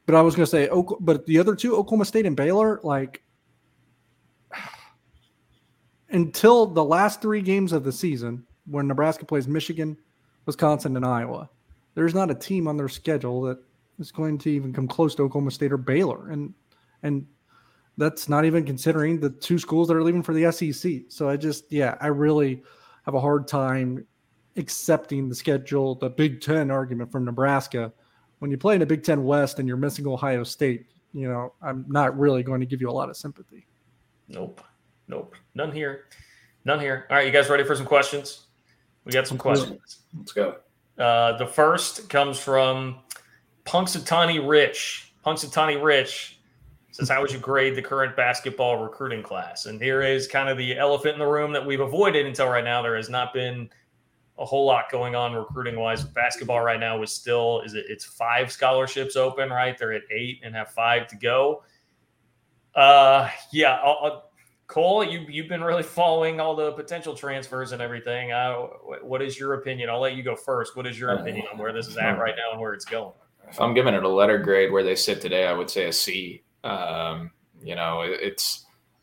but I was going to say, but the other two, Oklahoma State and Baylor, like until the last three games of the season, when Nebraska plays Michigan, Wisconsin, and Iowa, there's not a team on their schedule that is going to even come close to Oklahoma State or Baylor, and that's not even considering the two schools that are leaving for the SEC. So I really have a hard time accepting the schedule, the Big Ten argument from Nebraska. When you play in a Big Ten West and you're missing Ohio State, I'm not really going to give you a lot of sympathy. Nope. None here. All right, you guys ready for some questions? We got some questions. Let's go. The first comes from Punxsutawney Rich. Says, how would you grade the current basketball recruiting class? And here is kind of the elephant in the room that we've avoided until right now. There has not been a whole lot going on recruiting-wise. Basketball right now is still – it's 5 scholarships open, right? They're at 8 and have 5 to go. Cole, you've been really following all the potential transfers and everything. What is your opinion? I'll let you go first. What is your opinion on where this is at right now and where it's going? If I'm giving it a letter grade where they sit today, I would say a C.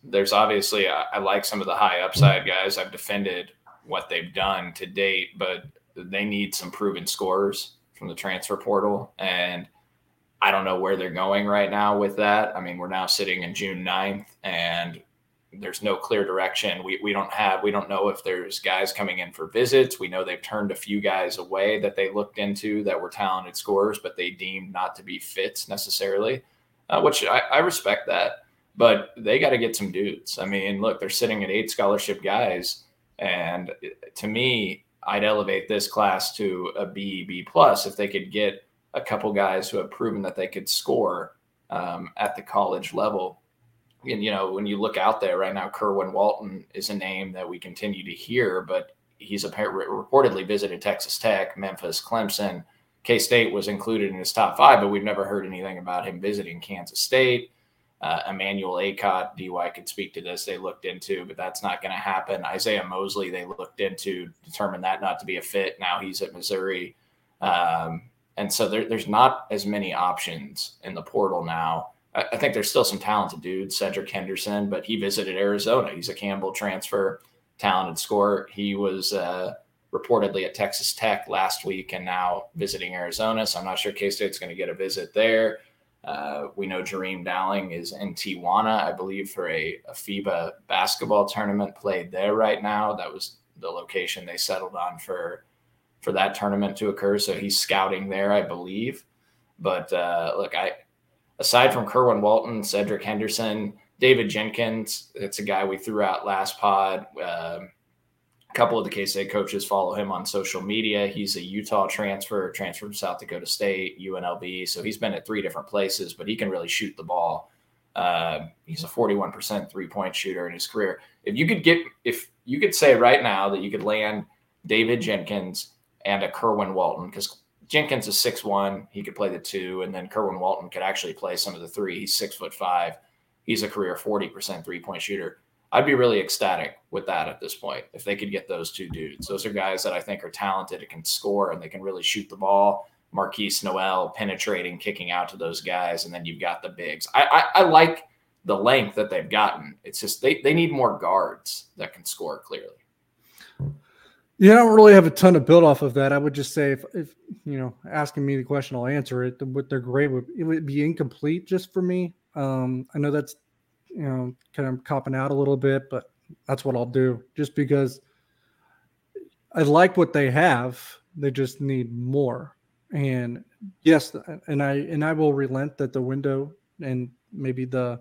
There's obviously, I like some of the high upside guys. I've defended what they've done to date, but they need some proven scorers from the transfer portal. And I don't know where they're going right now with that. I mean, we're now sitting in June 9th and there's no clear direction. We don't know if there's guys coming in for visits. We know they've turned a few guys away that they looked into that were talented scorers, but they deemed not to be fits necessarily. Which I respect that, but they got to get some dudes. I mean, look, they're sitting at 8 scholarship guys. And to me, I'd elevate this class to a B+ if they could get a couple guys who have proven that they could score at the college level. And, when you look out there right now, Kerwin Walton is a name that we continue to hear, but he's apparently reportedly visited Texas Tech, Memphis, Clemson. K-State was included in his top 5, but we've never heard anything about him visiting Kansas State. Emmanuel Acott, DY could speak to this, they looked into, but that's not going to happen. Isaiah Mosley, they looked into, determined that not to be a fit. Now he's at Missouri. And so there's not as many options in the portal now. I think there's still some talented dudes, Cedric Henderson, but he visited Arizona. He's a Campbell transfer, talented scorer. He was reportedly at Texas Tech last week and now visiting Arizona. So I'm not sure K-State's going to get a visit there. We know Jareem Dowling is in Tijuana, I believe, for a FIBA basketball tournament played there right now. That was the location they settled on for that tournament to occur. So he's scouting there, I believe. But look, aside from Kerwin Walton, Cedric Henderson, David Jenkins, it's a guy we threw out last pod. Couple of the K-State coaches follow him on social media. He's a Utah transfer from South Dakota State, UNLV. So he's been at 3 different places, but he can really shoot the ball. He's a 41% 3-point shooter in his career. If you could say right now that you could land David Jenkins and a Kerwin Walton, because Jenkins is 6'1". He could play the two. And then Kerwin Walton could actually play some of the three. He's 6'5". He's a career 40% three-point shooter. I'd be really ecstatic with that at this point if they could get those two dudes. Those are guys that I think are talented and can score, and they can really shoot the ball. Marquise Noel penetrating, kicking out to those guys, and then you've got the bigs. I like the length that they've gotten. It's just they need more guards that can score clearly. Yeah, I don't really have a ton to build off of that. I would just say if you know, asking me the question, I'll answer it. What they're great with, it would be incomplete just for me. I know that's, you know, kind of copping out a little bit, but that's what I'll do just because I like what they have. They just need more. And yes, and I will relent that the window and maybe the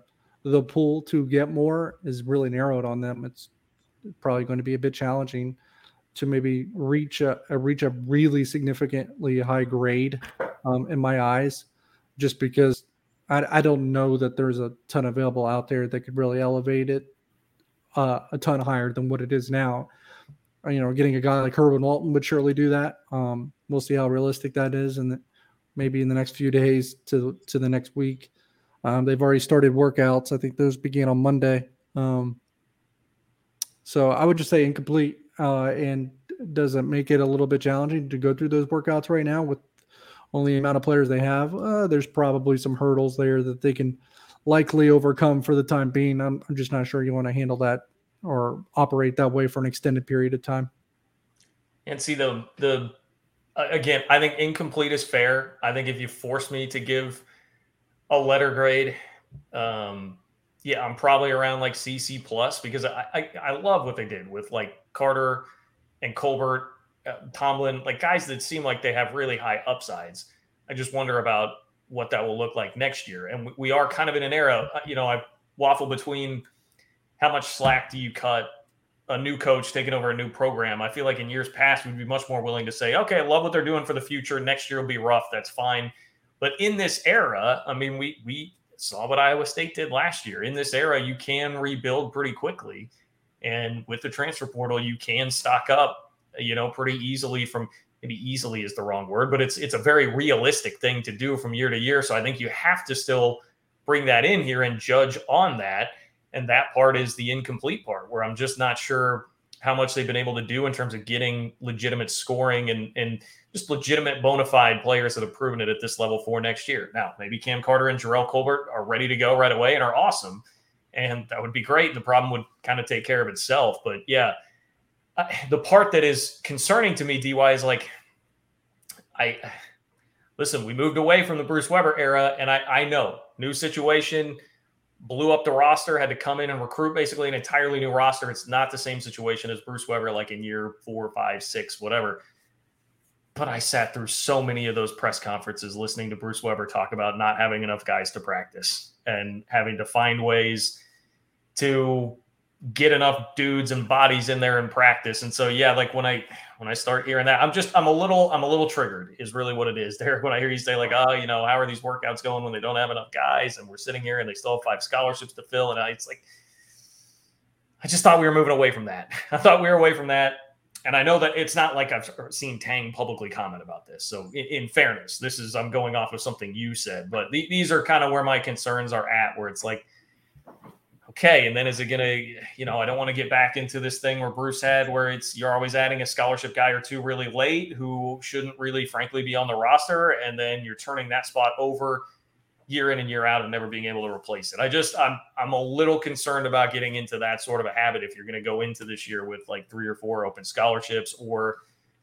pool to get more is really narrowed on them. It's probably going to be a bit challenging to maybe reach a really significantly high grade in my eyes, just because I don't know that there's a ton available out there that could really elevate it a ton higher than what it is now. You know, getting a guy like Kerwin Walton would surely do that. We'll see how realistic that is, and maybe in the next few days to the next week. They've already started workouts. I think those began on Monday. So I would just say incomplete, and does it make it a little bit challenging to go through those workouts right now with only the amount of players they have? There's probably some hurdles there that they can likely overcome for the time being. I'm just not sure you want to handle that or operate that way for an extended period of time. And see again, I think incomplete is fair. I think if you force me to give a letter grade, I'm probably around like CC plus, because I love what they did with like Carter and Colbert, Tomlin, like guys that seem like they have really high upsides. I just wonder about what that will look like next year. And we are kind of in an era, you know, I waffle between how much slack do you cut a new coach taking over a new program. I feel like in years past, we'd be much more willing to say, okay, I love what they're doing for the future. Next year will be rough. That's fine. But in this era, I mean, we saw what Iowa State did last year. In this era, you can rebuild pretty quickly. And with the transfer portal, you can stock up, you know, pretty easily from maybe easily is the wrong word, but it's a very realistic thing to do from year to year. So I think you have to still bring that in here and judge on that. And that part is the incomplete part, where I'm just not sure how much they've been able to do in terms of getting legitimate scoring and just legitimate bona fide players that have proven it at this level for next year. Now, maybe Cam Carter and Jarrell Colbert are ready to go right away and are awesome. And that would be great. The problem would kind of take care of itself. But yeah, the part that is concerning to me, DY, is like, listen, we moved away from the Bruce Weber era, and I know, new situation, blew up the roster, had to come in and recruit basically an entirely new roster. It's not the same situation as Bruce Weber, like in year 4, 5, 6, whatever. But I sat through so many of those press conferences listening to Bruce Weber talk about not having enough guys to practice and having to find ways to get enough dudes and bodies in there and practice. And so, yeah, like when I start hearing that, I'm a little triggered is really what it is there. When I hear you say like, oh, you know, how are these workouts going when they don't have enough guys and we're sitting here and they still have 5 scholarships to fill. And it's like, I just thought we were moving away from that. I thought we were away from that. And I know that it's not like I've seen Tang publicly comment about this. So in fairness, I'm going off of something you said, but these are kind of where my concerns are at, where it's like, okay, and then is it going to, you know, I don't want to get back into this thing where Bruce had, where it's you're always adding a scholarship guy or two really late who shouldn't really, frankly, be on the roster, and then you're turning that spot over year in and year out and never being able to replace it. I'm a little concerned about getting into that sort of a habit if you're going to go into this year with like 3 or 4 open scholarships or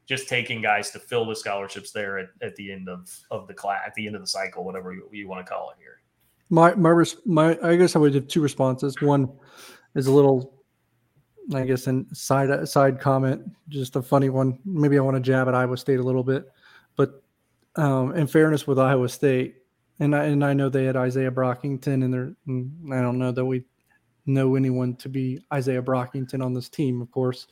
just taking guys to fill the scholarships there at the end of the class, at the end of the cycle, whatever you want to call it here. My I guess I would have 2 responses. One is a little, I guess, side comment, just a funny one. Maybe I want to jab at Iowa State a little bit, but in fairness with Iowa State, and I know they had Isaiah Brockington, and I don't know that we know anyone to be Isaiah Brockington on this team, of course,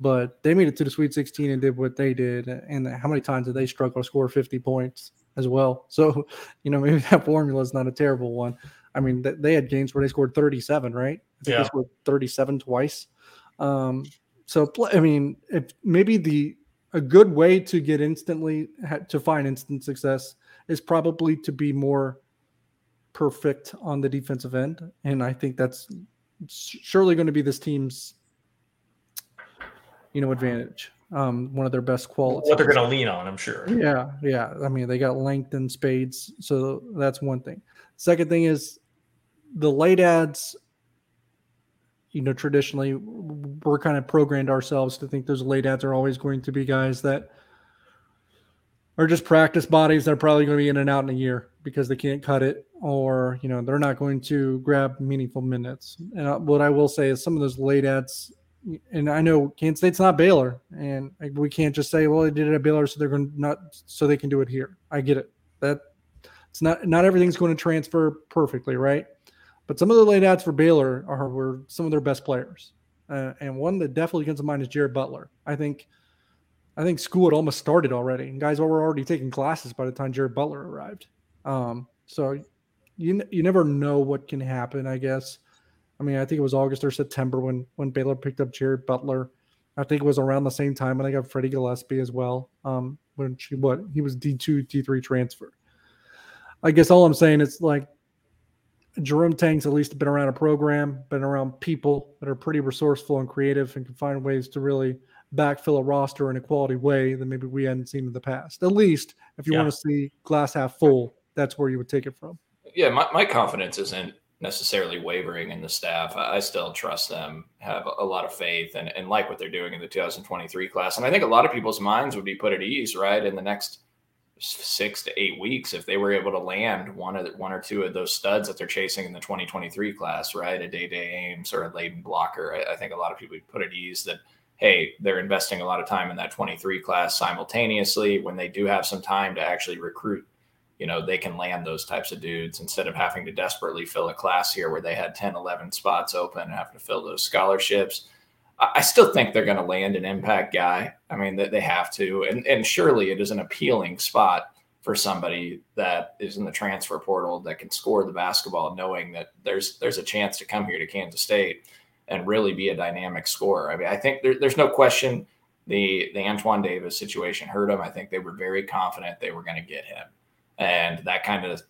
but they made it to the Sweet 16 and did what they did. And how many times did they struggle to score 50 points? As well. So, you know, maybe that formula is not a terrible one. I mean, they had games where they scored 37, right? I think they scored 37 twice. So, I mean, if maybe the a good way to get instantly to find instant success is probably to be more perfect on the defensive end. And I think that's surely going to be this team's, advantage. One of their best qualities. What they're going to lean on, I'm sure. Yeah. I mean, they got length in spades, so that's one thing. Second thing is the late ads. Traditionally we're kind of programmed ourselves to think those late ads are always going to be guys that are just practice bodies that are probably going to be in and out in a year because they can't cut it, or they're not going to grab meaningful minutes. And what I will say is some of those late ads. And I know Kansas State's not Baylor, and we can't just say, well, they did it at Baylor, so they're going to not, so they can do it here. I get it. That it's not everything's going to transfer perfectly, right? But some of the late ads for Baylor were some of their best players, and one that definitely comes to mind is Jared Butler. I think school had almost started already, and guys were already taking classes by the time Jared Butler arrived. So you never know what can happen, I guess. I mean, I think it was August or September when Baylor picked up Jared Butler. I think it was around the same time when they got Freddie Gillespie as well. He was D2, D3 transfer. I guess all I'm saying is Jerome Tang's at least been around a program, been around people that are pretty resourceful and creative and can find ways to really backfill a roster in a quality way that maybe we hadn't seen in the past. At least if you want to see glass half full, that's where you would take it from. Yeah, my confidence isn't necessarily wavering in the staff. I still trust them, have a lot of faith, and like what they're doing in the 2023 class. And I think a lot of people's minds would be put at ease, right, in the next 6 to 8 weeks if they were able to land one or two of those studs that they're chasing in the 2023 class, right, a Day-Day Ames or a Layden Blocker. I think a lot of people would put at ease that, hey, they're investing a lot of time in that 23 class simultaneously. When they do have some time to actually recruit, they can land those types of dudes instead of having to desperately fill a class here where they had 10, 11 spots open and have to fill those scholarships. I still think they're going to land an impact guy. I mean, they have to. And surely it is an appealing spot for somebody that is in the transfer portal that can score the basketball, knowing that there's a chance to come here to Kansas State and really be a dynamic scorer. I mean, I think there's no question the Antoine Davis situation hurt him. I think they were very confident they were going to get him. And that kind of,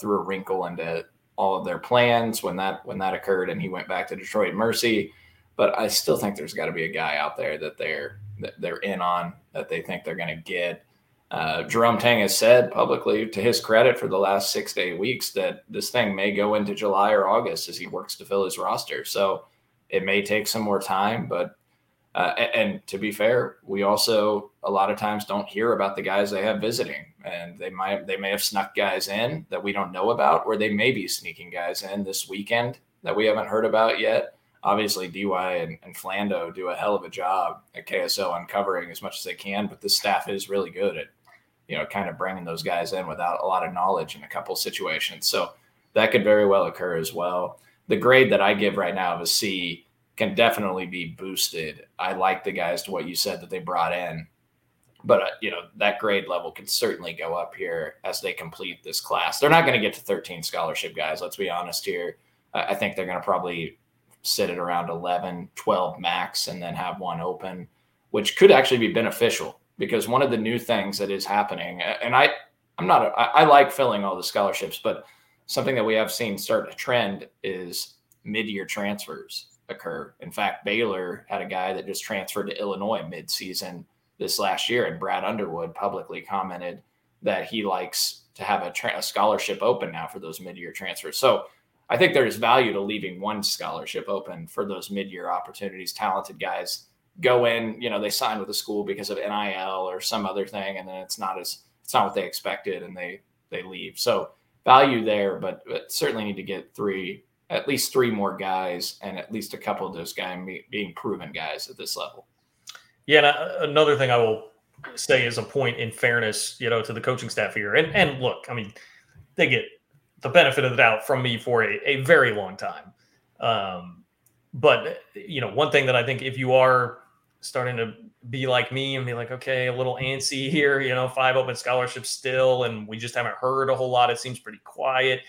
threw a wrinkle into all of their plans when that occurred, and he went back to Detroit Mercy. But I still think there's got to be a guy out there that they're in on, that they think they're going to get. Jerome Tang has said publicly, to his credit, for the last 6 to 8 weeks, that this thing may go into July or August as he works to fill his roster. So it may take some more time, but. And to be fair, we also a lot of times don't hear about the guys they have visiting, and they may have snuck guys in that we don't know about, or they may be sneaking guys in this weekend that we haven't heard about yet. Obviously, DY and Flando do a hell of a job at KSO uncovering as much as they can, but this staff is really good at, kind of bringing those guys in without a lot of knowledge in a couple situations. So that could very well occur as well. The grade that I give right now of a C can definitely be boosted. I like the guys, to what you said, that they brought in, but that grade level can certainly go up here as they complete this class. They're not going to get to 13 scholarship guys. Let's be honest here. I think they're going to probably sit at around 11, 12 max, and then have one open, which could actually be beneficial, because one of the new things that is happening, and I like filling all the scholarships, but something that we have seen start a trend is mid-year transfers occur. In fact, Baylor had a guy that just transferred to Illinois midseason this last year, and Brad Underwood publicly commented that he likes to have a scholarship open now for those mid-year transfers. So I think there is value to leaving one scholarship open for those mid-year opportunities. Talented guys go in, they sign with the school because of NIL or some other thing, and then it's not what they expected, and they leave. So value there, but certainly need to get at least three more guys, and at least a couple of those guys being proven guys at this level. Yeah. And another thing I will say is a point in fairness, to the coaching staff here. And look, I mean, they get the benefit of the doubt from me for a very long time. But one thing that I think, if you are starting to be like me and be like, okay, a little antsy here, 5 open scholarships still, and we just haven't heard a whole lot. It seems pretty quiet.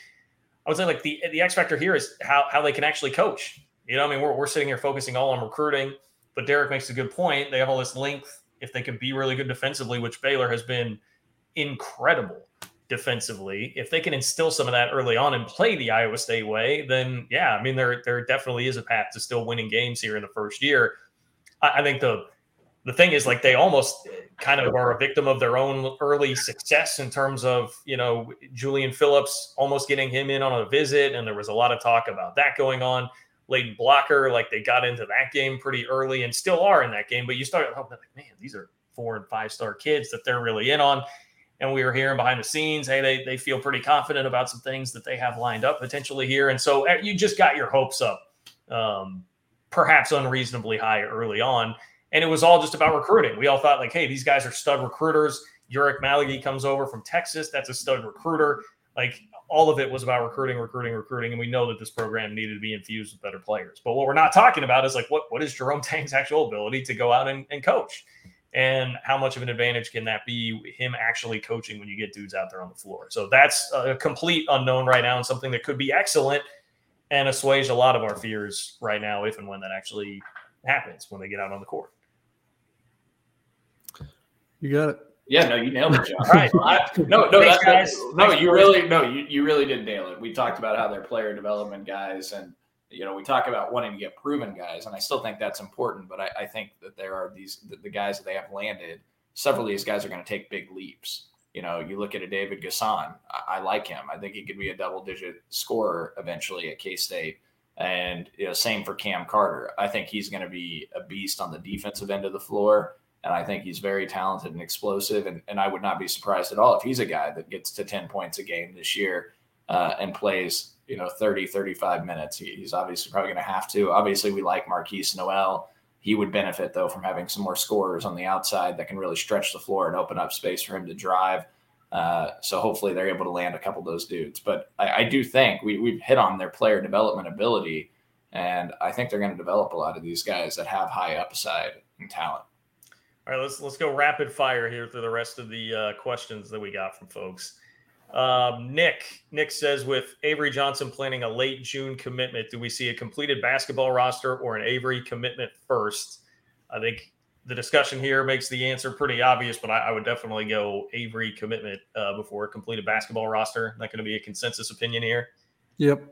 I would say the X factor here is how they can actually coach. We're sitting here focusing all on recruiting, but Derek makes a good point. They have all this length, if they can be really good defensively, which Baylor has been incredible defensively, if they can instill some of that early on and play the Iowa State way, then yeah, I mean, there definitely is a path to still winning games here in the first year. I think the thing is, like, they almost kind of are a victim of their own early success in terms of, you know, Julian Phillips almost getting him in on a visit. And there was a lot of talk about that going on. Leighton Blocker, like, they got into that game pretty early and still are in that game. But you start hoping, like, man, these are 4- and 5-star kids that they're really in on. And we were hearing behind the scenes, hey, they feel pretty confident about some things that they have lined up potentially here. And so you just got your hopes up, perhaps unreasonably high early on. And it was all just about recruiting. We all thought, like, hey, these guys are stud recruiters. Yurik Malagi comes over from Texas. That's a stud recruiter. Like, all of it was about recruiting. And we know that this program needed to be infused with better players. But what we're not talking about is, like, what is Jerome Tang's actual ability to go out and coach? And how much of an advantage can that be, him actually coaching when you get dudes out there on the floor? So that's a complete unknown right now and something that could be excellent and assuage a lot of our fears right now, if and when that actually happens when they get out on the court. You got it. Yeah, no, you nailed it, John. All right. You really did nail it. We talked about how they're player development guys, and, you know, we talk about wanting to get proven guys, and I still think that's important, but I think that there are the guys that they have landed, several of these guys are going to take big leaps. You know, you look at a David Gasson. I like him. I think he could be a double-digit scorer eventually at K-State, and, you know, same for Cam Carter. I think he's going to be a beast on the defensive end of the floor, and I think he's very talented and explosive, and I would not be surprised at all if he's a guy that gets to 10 points a game this year and plays – you know, 30, 35 minutes. He's obviously probably going to have to. Obviously, we like Marquise Noel. He would benefit, though, from having some more scorers on the outside that can really stretch the floor and open up space for him to drive. So hopefully they're able to land a couple of those dudes. But I do think we've hit on their player development ability, and I think they're going to develop a lot of these guys that have high upside and talent. All right, let's go rapid fire here through the rest of the questions that we got from folks. Nick says, with Avery Johnson planning a late June commitment, do we see a completed basketball roster or an Avery commitment first? I think the discussion here makes the answer pretty obvious, but I would definitely go Avery commitment before a completed basketball roster. Not going to be a consensus opinion here. Yep.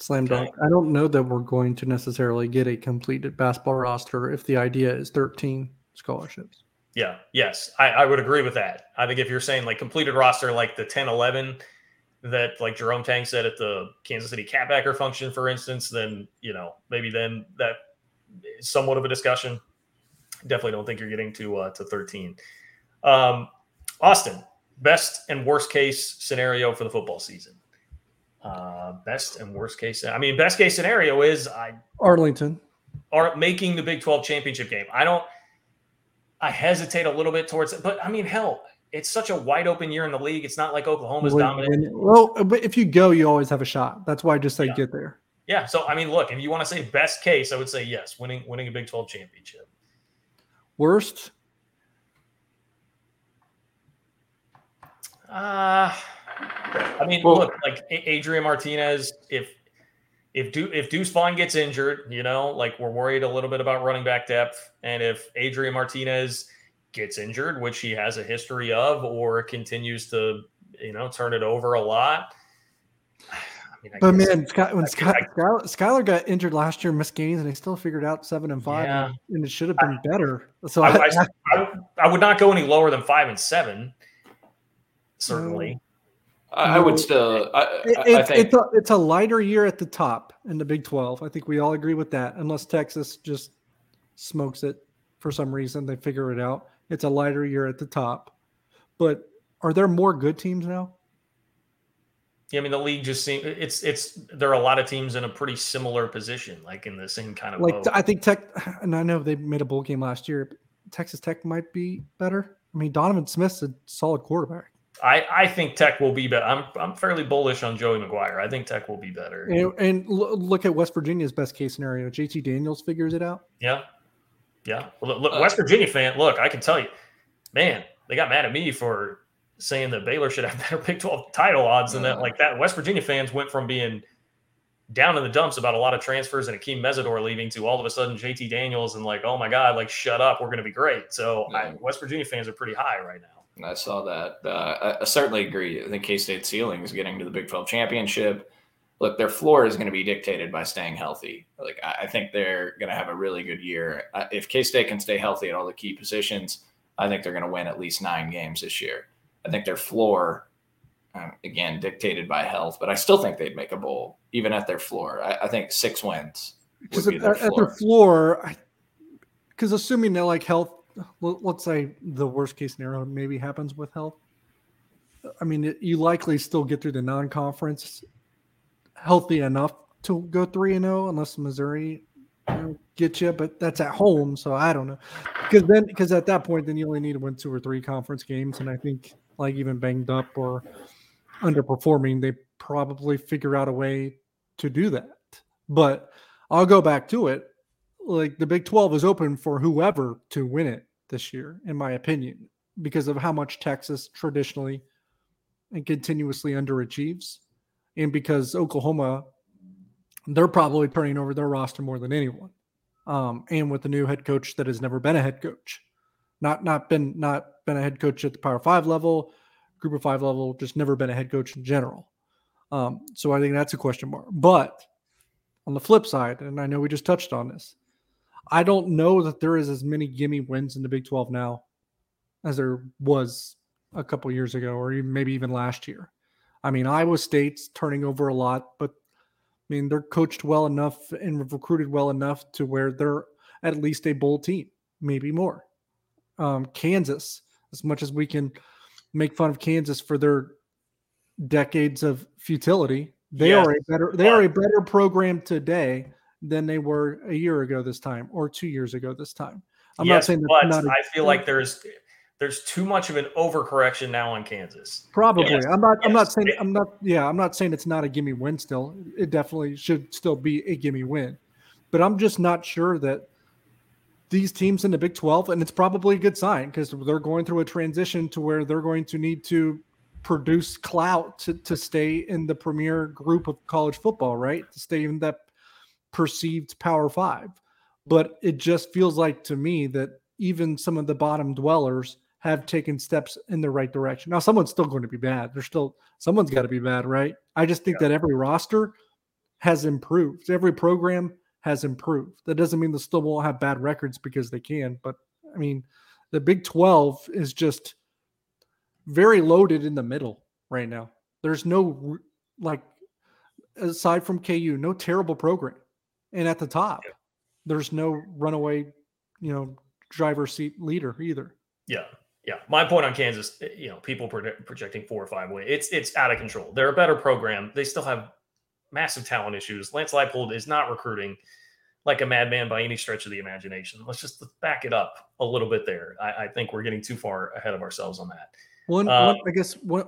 Slam dunk. Okay. I don't know that we're going to necessarily get a completed basketball roster if the idea is 13 scholarships. Yeah. Yes. I would agree with that. I think if you're saying, like, completed roster, like the 10-11 that, like, Jerome Tang said at the Kansas City Catbacker function, for instance, then, you know, maybe then that is somewhat of a discussion. Definitely don't think you're getting to 13. Austin, best and worst case scenario for the football season. Best and worst case. I mean, best case scenario is Arlington are making the Big 12 championship game. I hesitate a little bit towards it, but I mean, hell, it's such a wide open year in the league. It's not like Oklahoma's dominant. Well, but if you go, you always have a shot. That's why I just say get there. Yeah. So, I mean, look, if you want to say best case, I would say yes, winning a Big 12 championship. Worst? I mean, look, like Adrian Martinez, If Deuce Vaughn gets injured, you know, like, we're worried a little bit about running back depth. And if Adrian Martinez gets injured, which he has a history of, or continues to, you know, turn it over a lot. I mean, Skylar got injured last year, missed games, and he still figured out 7-5, and it should have been better. So I would not go any lower than 5-7, certainly. I would still. I think it's a lighter year at the top in the Big 12. I think we all agree with that, unless Texas just smokes it for some reason. They figure it out. It's a lighter year at the top. But are there more good teams now? Yeah, I mean, the league just seems there are a lot of teams in a pretty similar position, like in the same kind of boat. I think Tech, and I know they made a bowl game last year. Texas Tech might be better. I mean, Donovan Smith's a solid quarterback. I think Tech will be better. I'm fairly bullish on Joey McGuire. I think Tech will be better. And look at West Virginia's best case scenario. JT Daniels figures it out. Yeah. Well, look, West Virginia fan. Look, I can tell you, man, they got mad at me for saying that Baylor should have better Big 12 title odds than that. Like, that West Virginia fans went from being down in the dumps about a lot of transfers and Akeem Mesidor leaving to all of a sudden JT Daniels and like, oh my God, like shut up, we're going to be great. So yeah. West Virginia fans are pretty high right now. I saw that. I certainly agree. I think K-State's ceiling is getting to the Big 12 championship. Look, their floor is going to be dictated by staying healthy. Like I think they're going to have a really good year. If K-State can stay healthy at all the key positions, I think they're going to win at least 9 games this year. I think their floor, again, dictated by health, but I still think they'd make a bowl, even at their floor. I think 6 wins would be their floor. At their floor, because assuming they're like health, let's say the worst case scenario maybe happens with health. I mean, you likely still get through the non-conference healthy enough to go 3-0 unless Missouri get you, but that's at home, so I don't know. Because at that point, then you only need to win 2 or 3 conference games, and I think like even banged up or underperforming, they probably figure out a way to do that. But I'll go back to it. Like the Big 12 is open for whoever to win it this year, in my opinion, because of how much Texas traditionally and continuously underachieves. And because Oklahoma, they're probably turning over their roster more than anyone. And with the new head coach that has never been a head coach, not been a head coach at the Power 5 level, Group of 5 level, just never been a head coach in general. So I think that's a question mark. But on the flip side, and I know we just touched on this, I don't know that there is as many gimme wins in the Big 12 now as there was a couple years ago, or even, maybe even last year. I mean, Iowa State's turning over a lot, but I mean, they're coached well enough and recruited well enough to where they're at least a bowl team, maybe more. Kansas, as much as we can make fun of Kansas for their decades of futility, they are a better program today than they were a year ago this time or 2 years ago this time. I'm not saying that's not. I feel like there's too much of an overcorrection now on Kansas. Probably. Yes. I'm not saying it's not a gimme win still. It definitely should still be a gimme win. But I'm just not sure that these teams in the Big 12, and it's probably a good sign because they're going through a transition to where they're going to need to produce clout to stay in the premier group of college football, right? To stay in that perceived Power 5. But it just feels like to me that even some of the bottom dwellers have taken steps in the right direction. Now, someone's still going to be bad. Someone's got to be bad, right? I just think that every roster has improved. Every program has improved. That doesn't mean they still won't have bad records because they can, but I mean, the Big 12 is just very loaded in the middle right now. There's no, like, aside from KU, no terrible program. And at the top, there's no runaway, driver's seat leader either. Yeah. Yeah. My point on Kansas, people projecting 4 or 5 wins, it's out of control. They're a better program. They still have massive talent issues. Lance Leipold is not recruiting like a madman by any stretch of the imagination. Let's just back it up a little bit there. I think we're getting too far ahead of ourselves on that.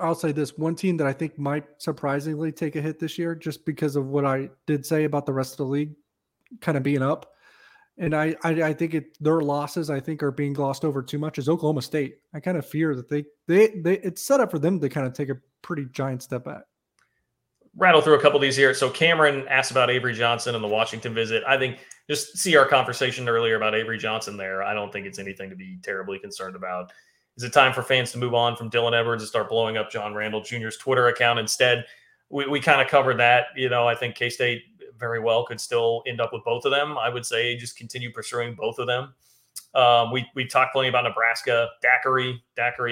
I'll say this. One team that I think might surprisingly take a hit this year, just because of what I did say about the rest of the league kind of being up. And I think their losses, I think, are being glossed over too much, is Oklahoma State. I kind of fear that they it's set up for them to kind of take a pretty giant step back. Rattle through a couple of these here. So Cameron asked about Avery Johnson and the Washington visit. I think just see our conversation earlier about Avery Johnson there. I don't think it's anything to be terribly concerned about. Is it time for fans to move on from Dylan Edwards and start blowing up John Randall Jr.'s Twitter account instead? We kind of covered that. I think K-State very well could still end up with both of them. I would say just continue pursuing both of them. We talked plenty about Nebraska. Dackery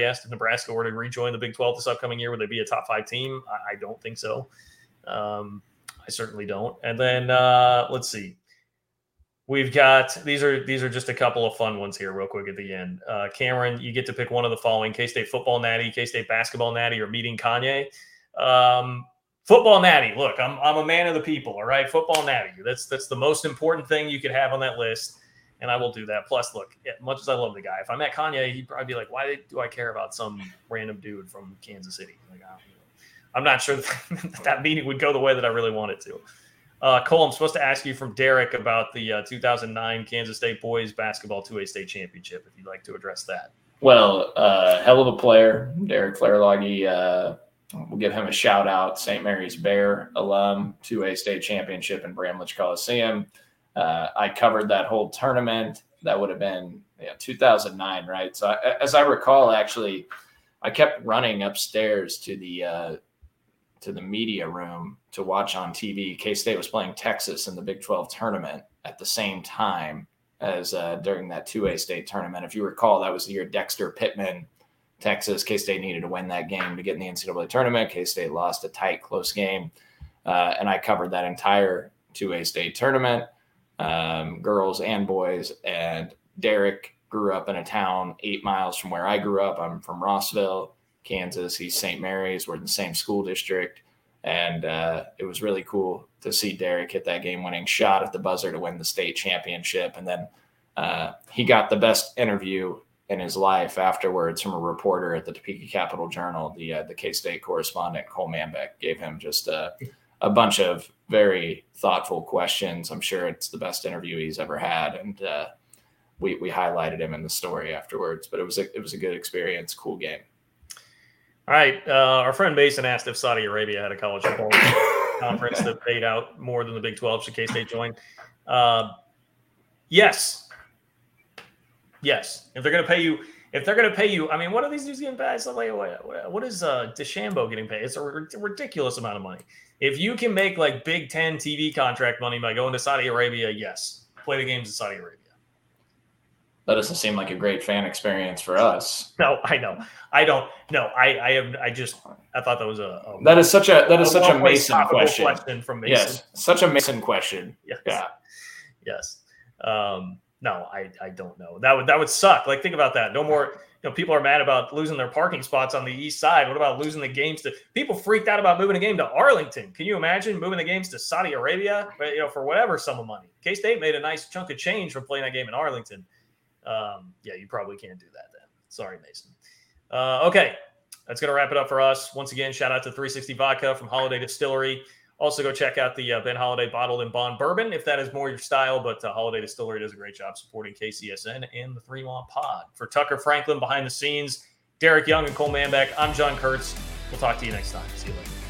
asked if Nebraska were to rejoin the Big 12 this upcoming year, would they be a top 5 team? I don't think so. I certainly don't. And then let's see. We've got these are just a couple of fun ones here, real quick at the end. Cameron, you get to pick one of the following: K-State football natty, K-State basketball natty, or meeting Kanye. Football natty. Look, I'm a man of the people. All right, football natty. That's the most important thing you could have on that list, and I will do that. Plus, look, much as I love the guy, if I met Kanye, he'd probably be like, "Why do I care about some random dude from Kansas City?" Like, I don't know. I'm not sure that meeting would go the way that I really want it to. Cole, I'm supposed to ask you from Derek about the 2009 Kansas State boys basketball 2A state championship, if you'd like to address that. Well, hell of a player, Derek Flairloggy. We'll give him a shout out. St. Mary's Bear alum, 2A state championship in Bramlage Coliseum. I covered that whole tournament. That would have been 2009, right? So as I recall, actually, I kept running upstairs to the media room to watch on TV. K-State was playing Texas in the Big 12 tournament at the same time as during that 2A state tournament. If you recall, that was the year Dexter Pittman, Texas, K-State needed to win that game to get in the NCAA tournament. K-State lost a tight, close game. And I covered that entire 2A state tournament, girls and boys. And Derek grew up in a town 8 miles from where I grew up. I'm from Rossville, Kansas. He's St. Mary's. We're in the same school district. And it was really cool to see Derek hit that game-winning shot at the buzzer to win the state championship. And then he got the best interview in his life afterwards from a reporter at the Topeka Capital Journal. The K-State correspondent, Cole Manbeck, gave him just a bunch of very thoughtful questions. I'm sure it's the best interview he's ever had. And we highlighted him in the story afterwards. But it was a good experience, cool game. All right, our friend Mason asked if Saudi Arabia had a college football conference that paid out more than the Big 12 should K-State join. Yes. If they're going to pay you, I mean, what are these dudes getting paid? Like, what is DeChambeau getting paid? It's a ridiculous amount of money. If you can make like Big Ten TV contract money by going to Saudi Arabia, yes, play the games in Saudi Arabia. That doesn't seem like a great fan experience for us. No, I know. I don't. No, I am. I thought that was a that is such a Mason question from Mason. Yes, such a Mason question. Yes. Yeah. Yes. No, I don't know. That would suck. Like, think about that. No more, people are mad about losing their parking spots on the east side. What about losing the games to people freaked out about moving a game to Arlington? Can you imagine moving the games to Saudi Arabia, for whatever sum of money? K-State made a nice chunk of change from playing that game in Arlington. Yeah, you probably can't do that then. Sorry, Mason. Okay, that's going to wrap it up for us. Once again, shout out to 360 Vodka from Holiday Distillery. Also, go check out the Ben Holiday Bottled and Bond Bourbon if that is more your style. But Holiday Distillery does a great job supporting KCSN and the Fremont Pod. For Tucker Franklin behind the scenes, Derek Young and Cole Manbeck, I'm John Kurtz. We'll talk to you next time. See you later.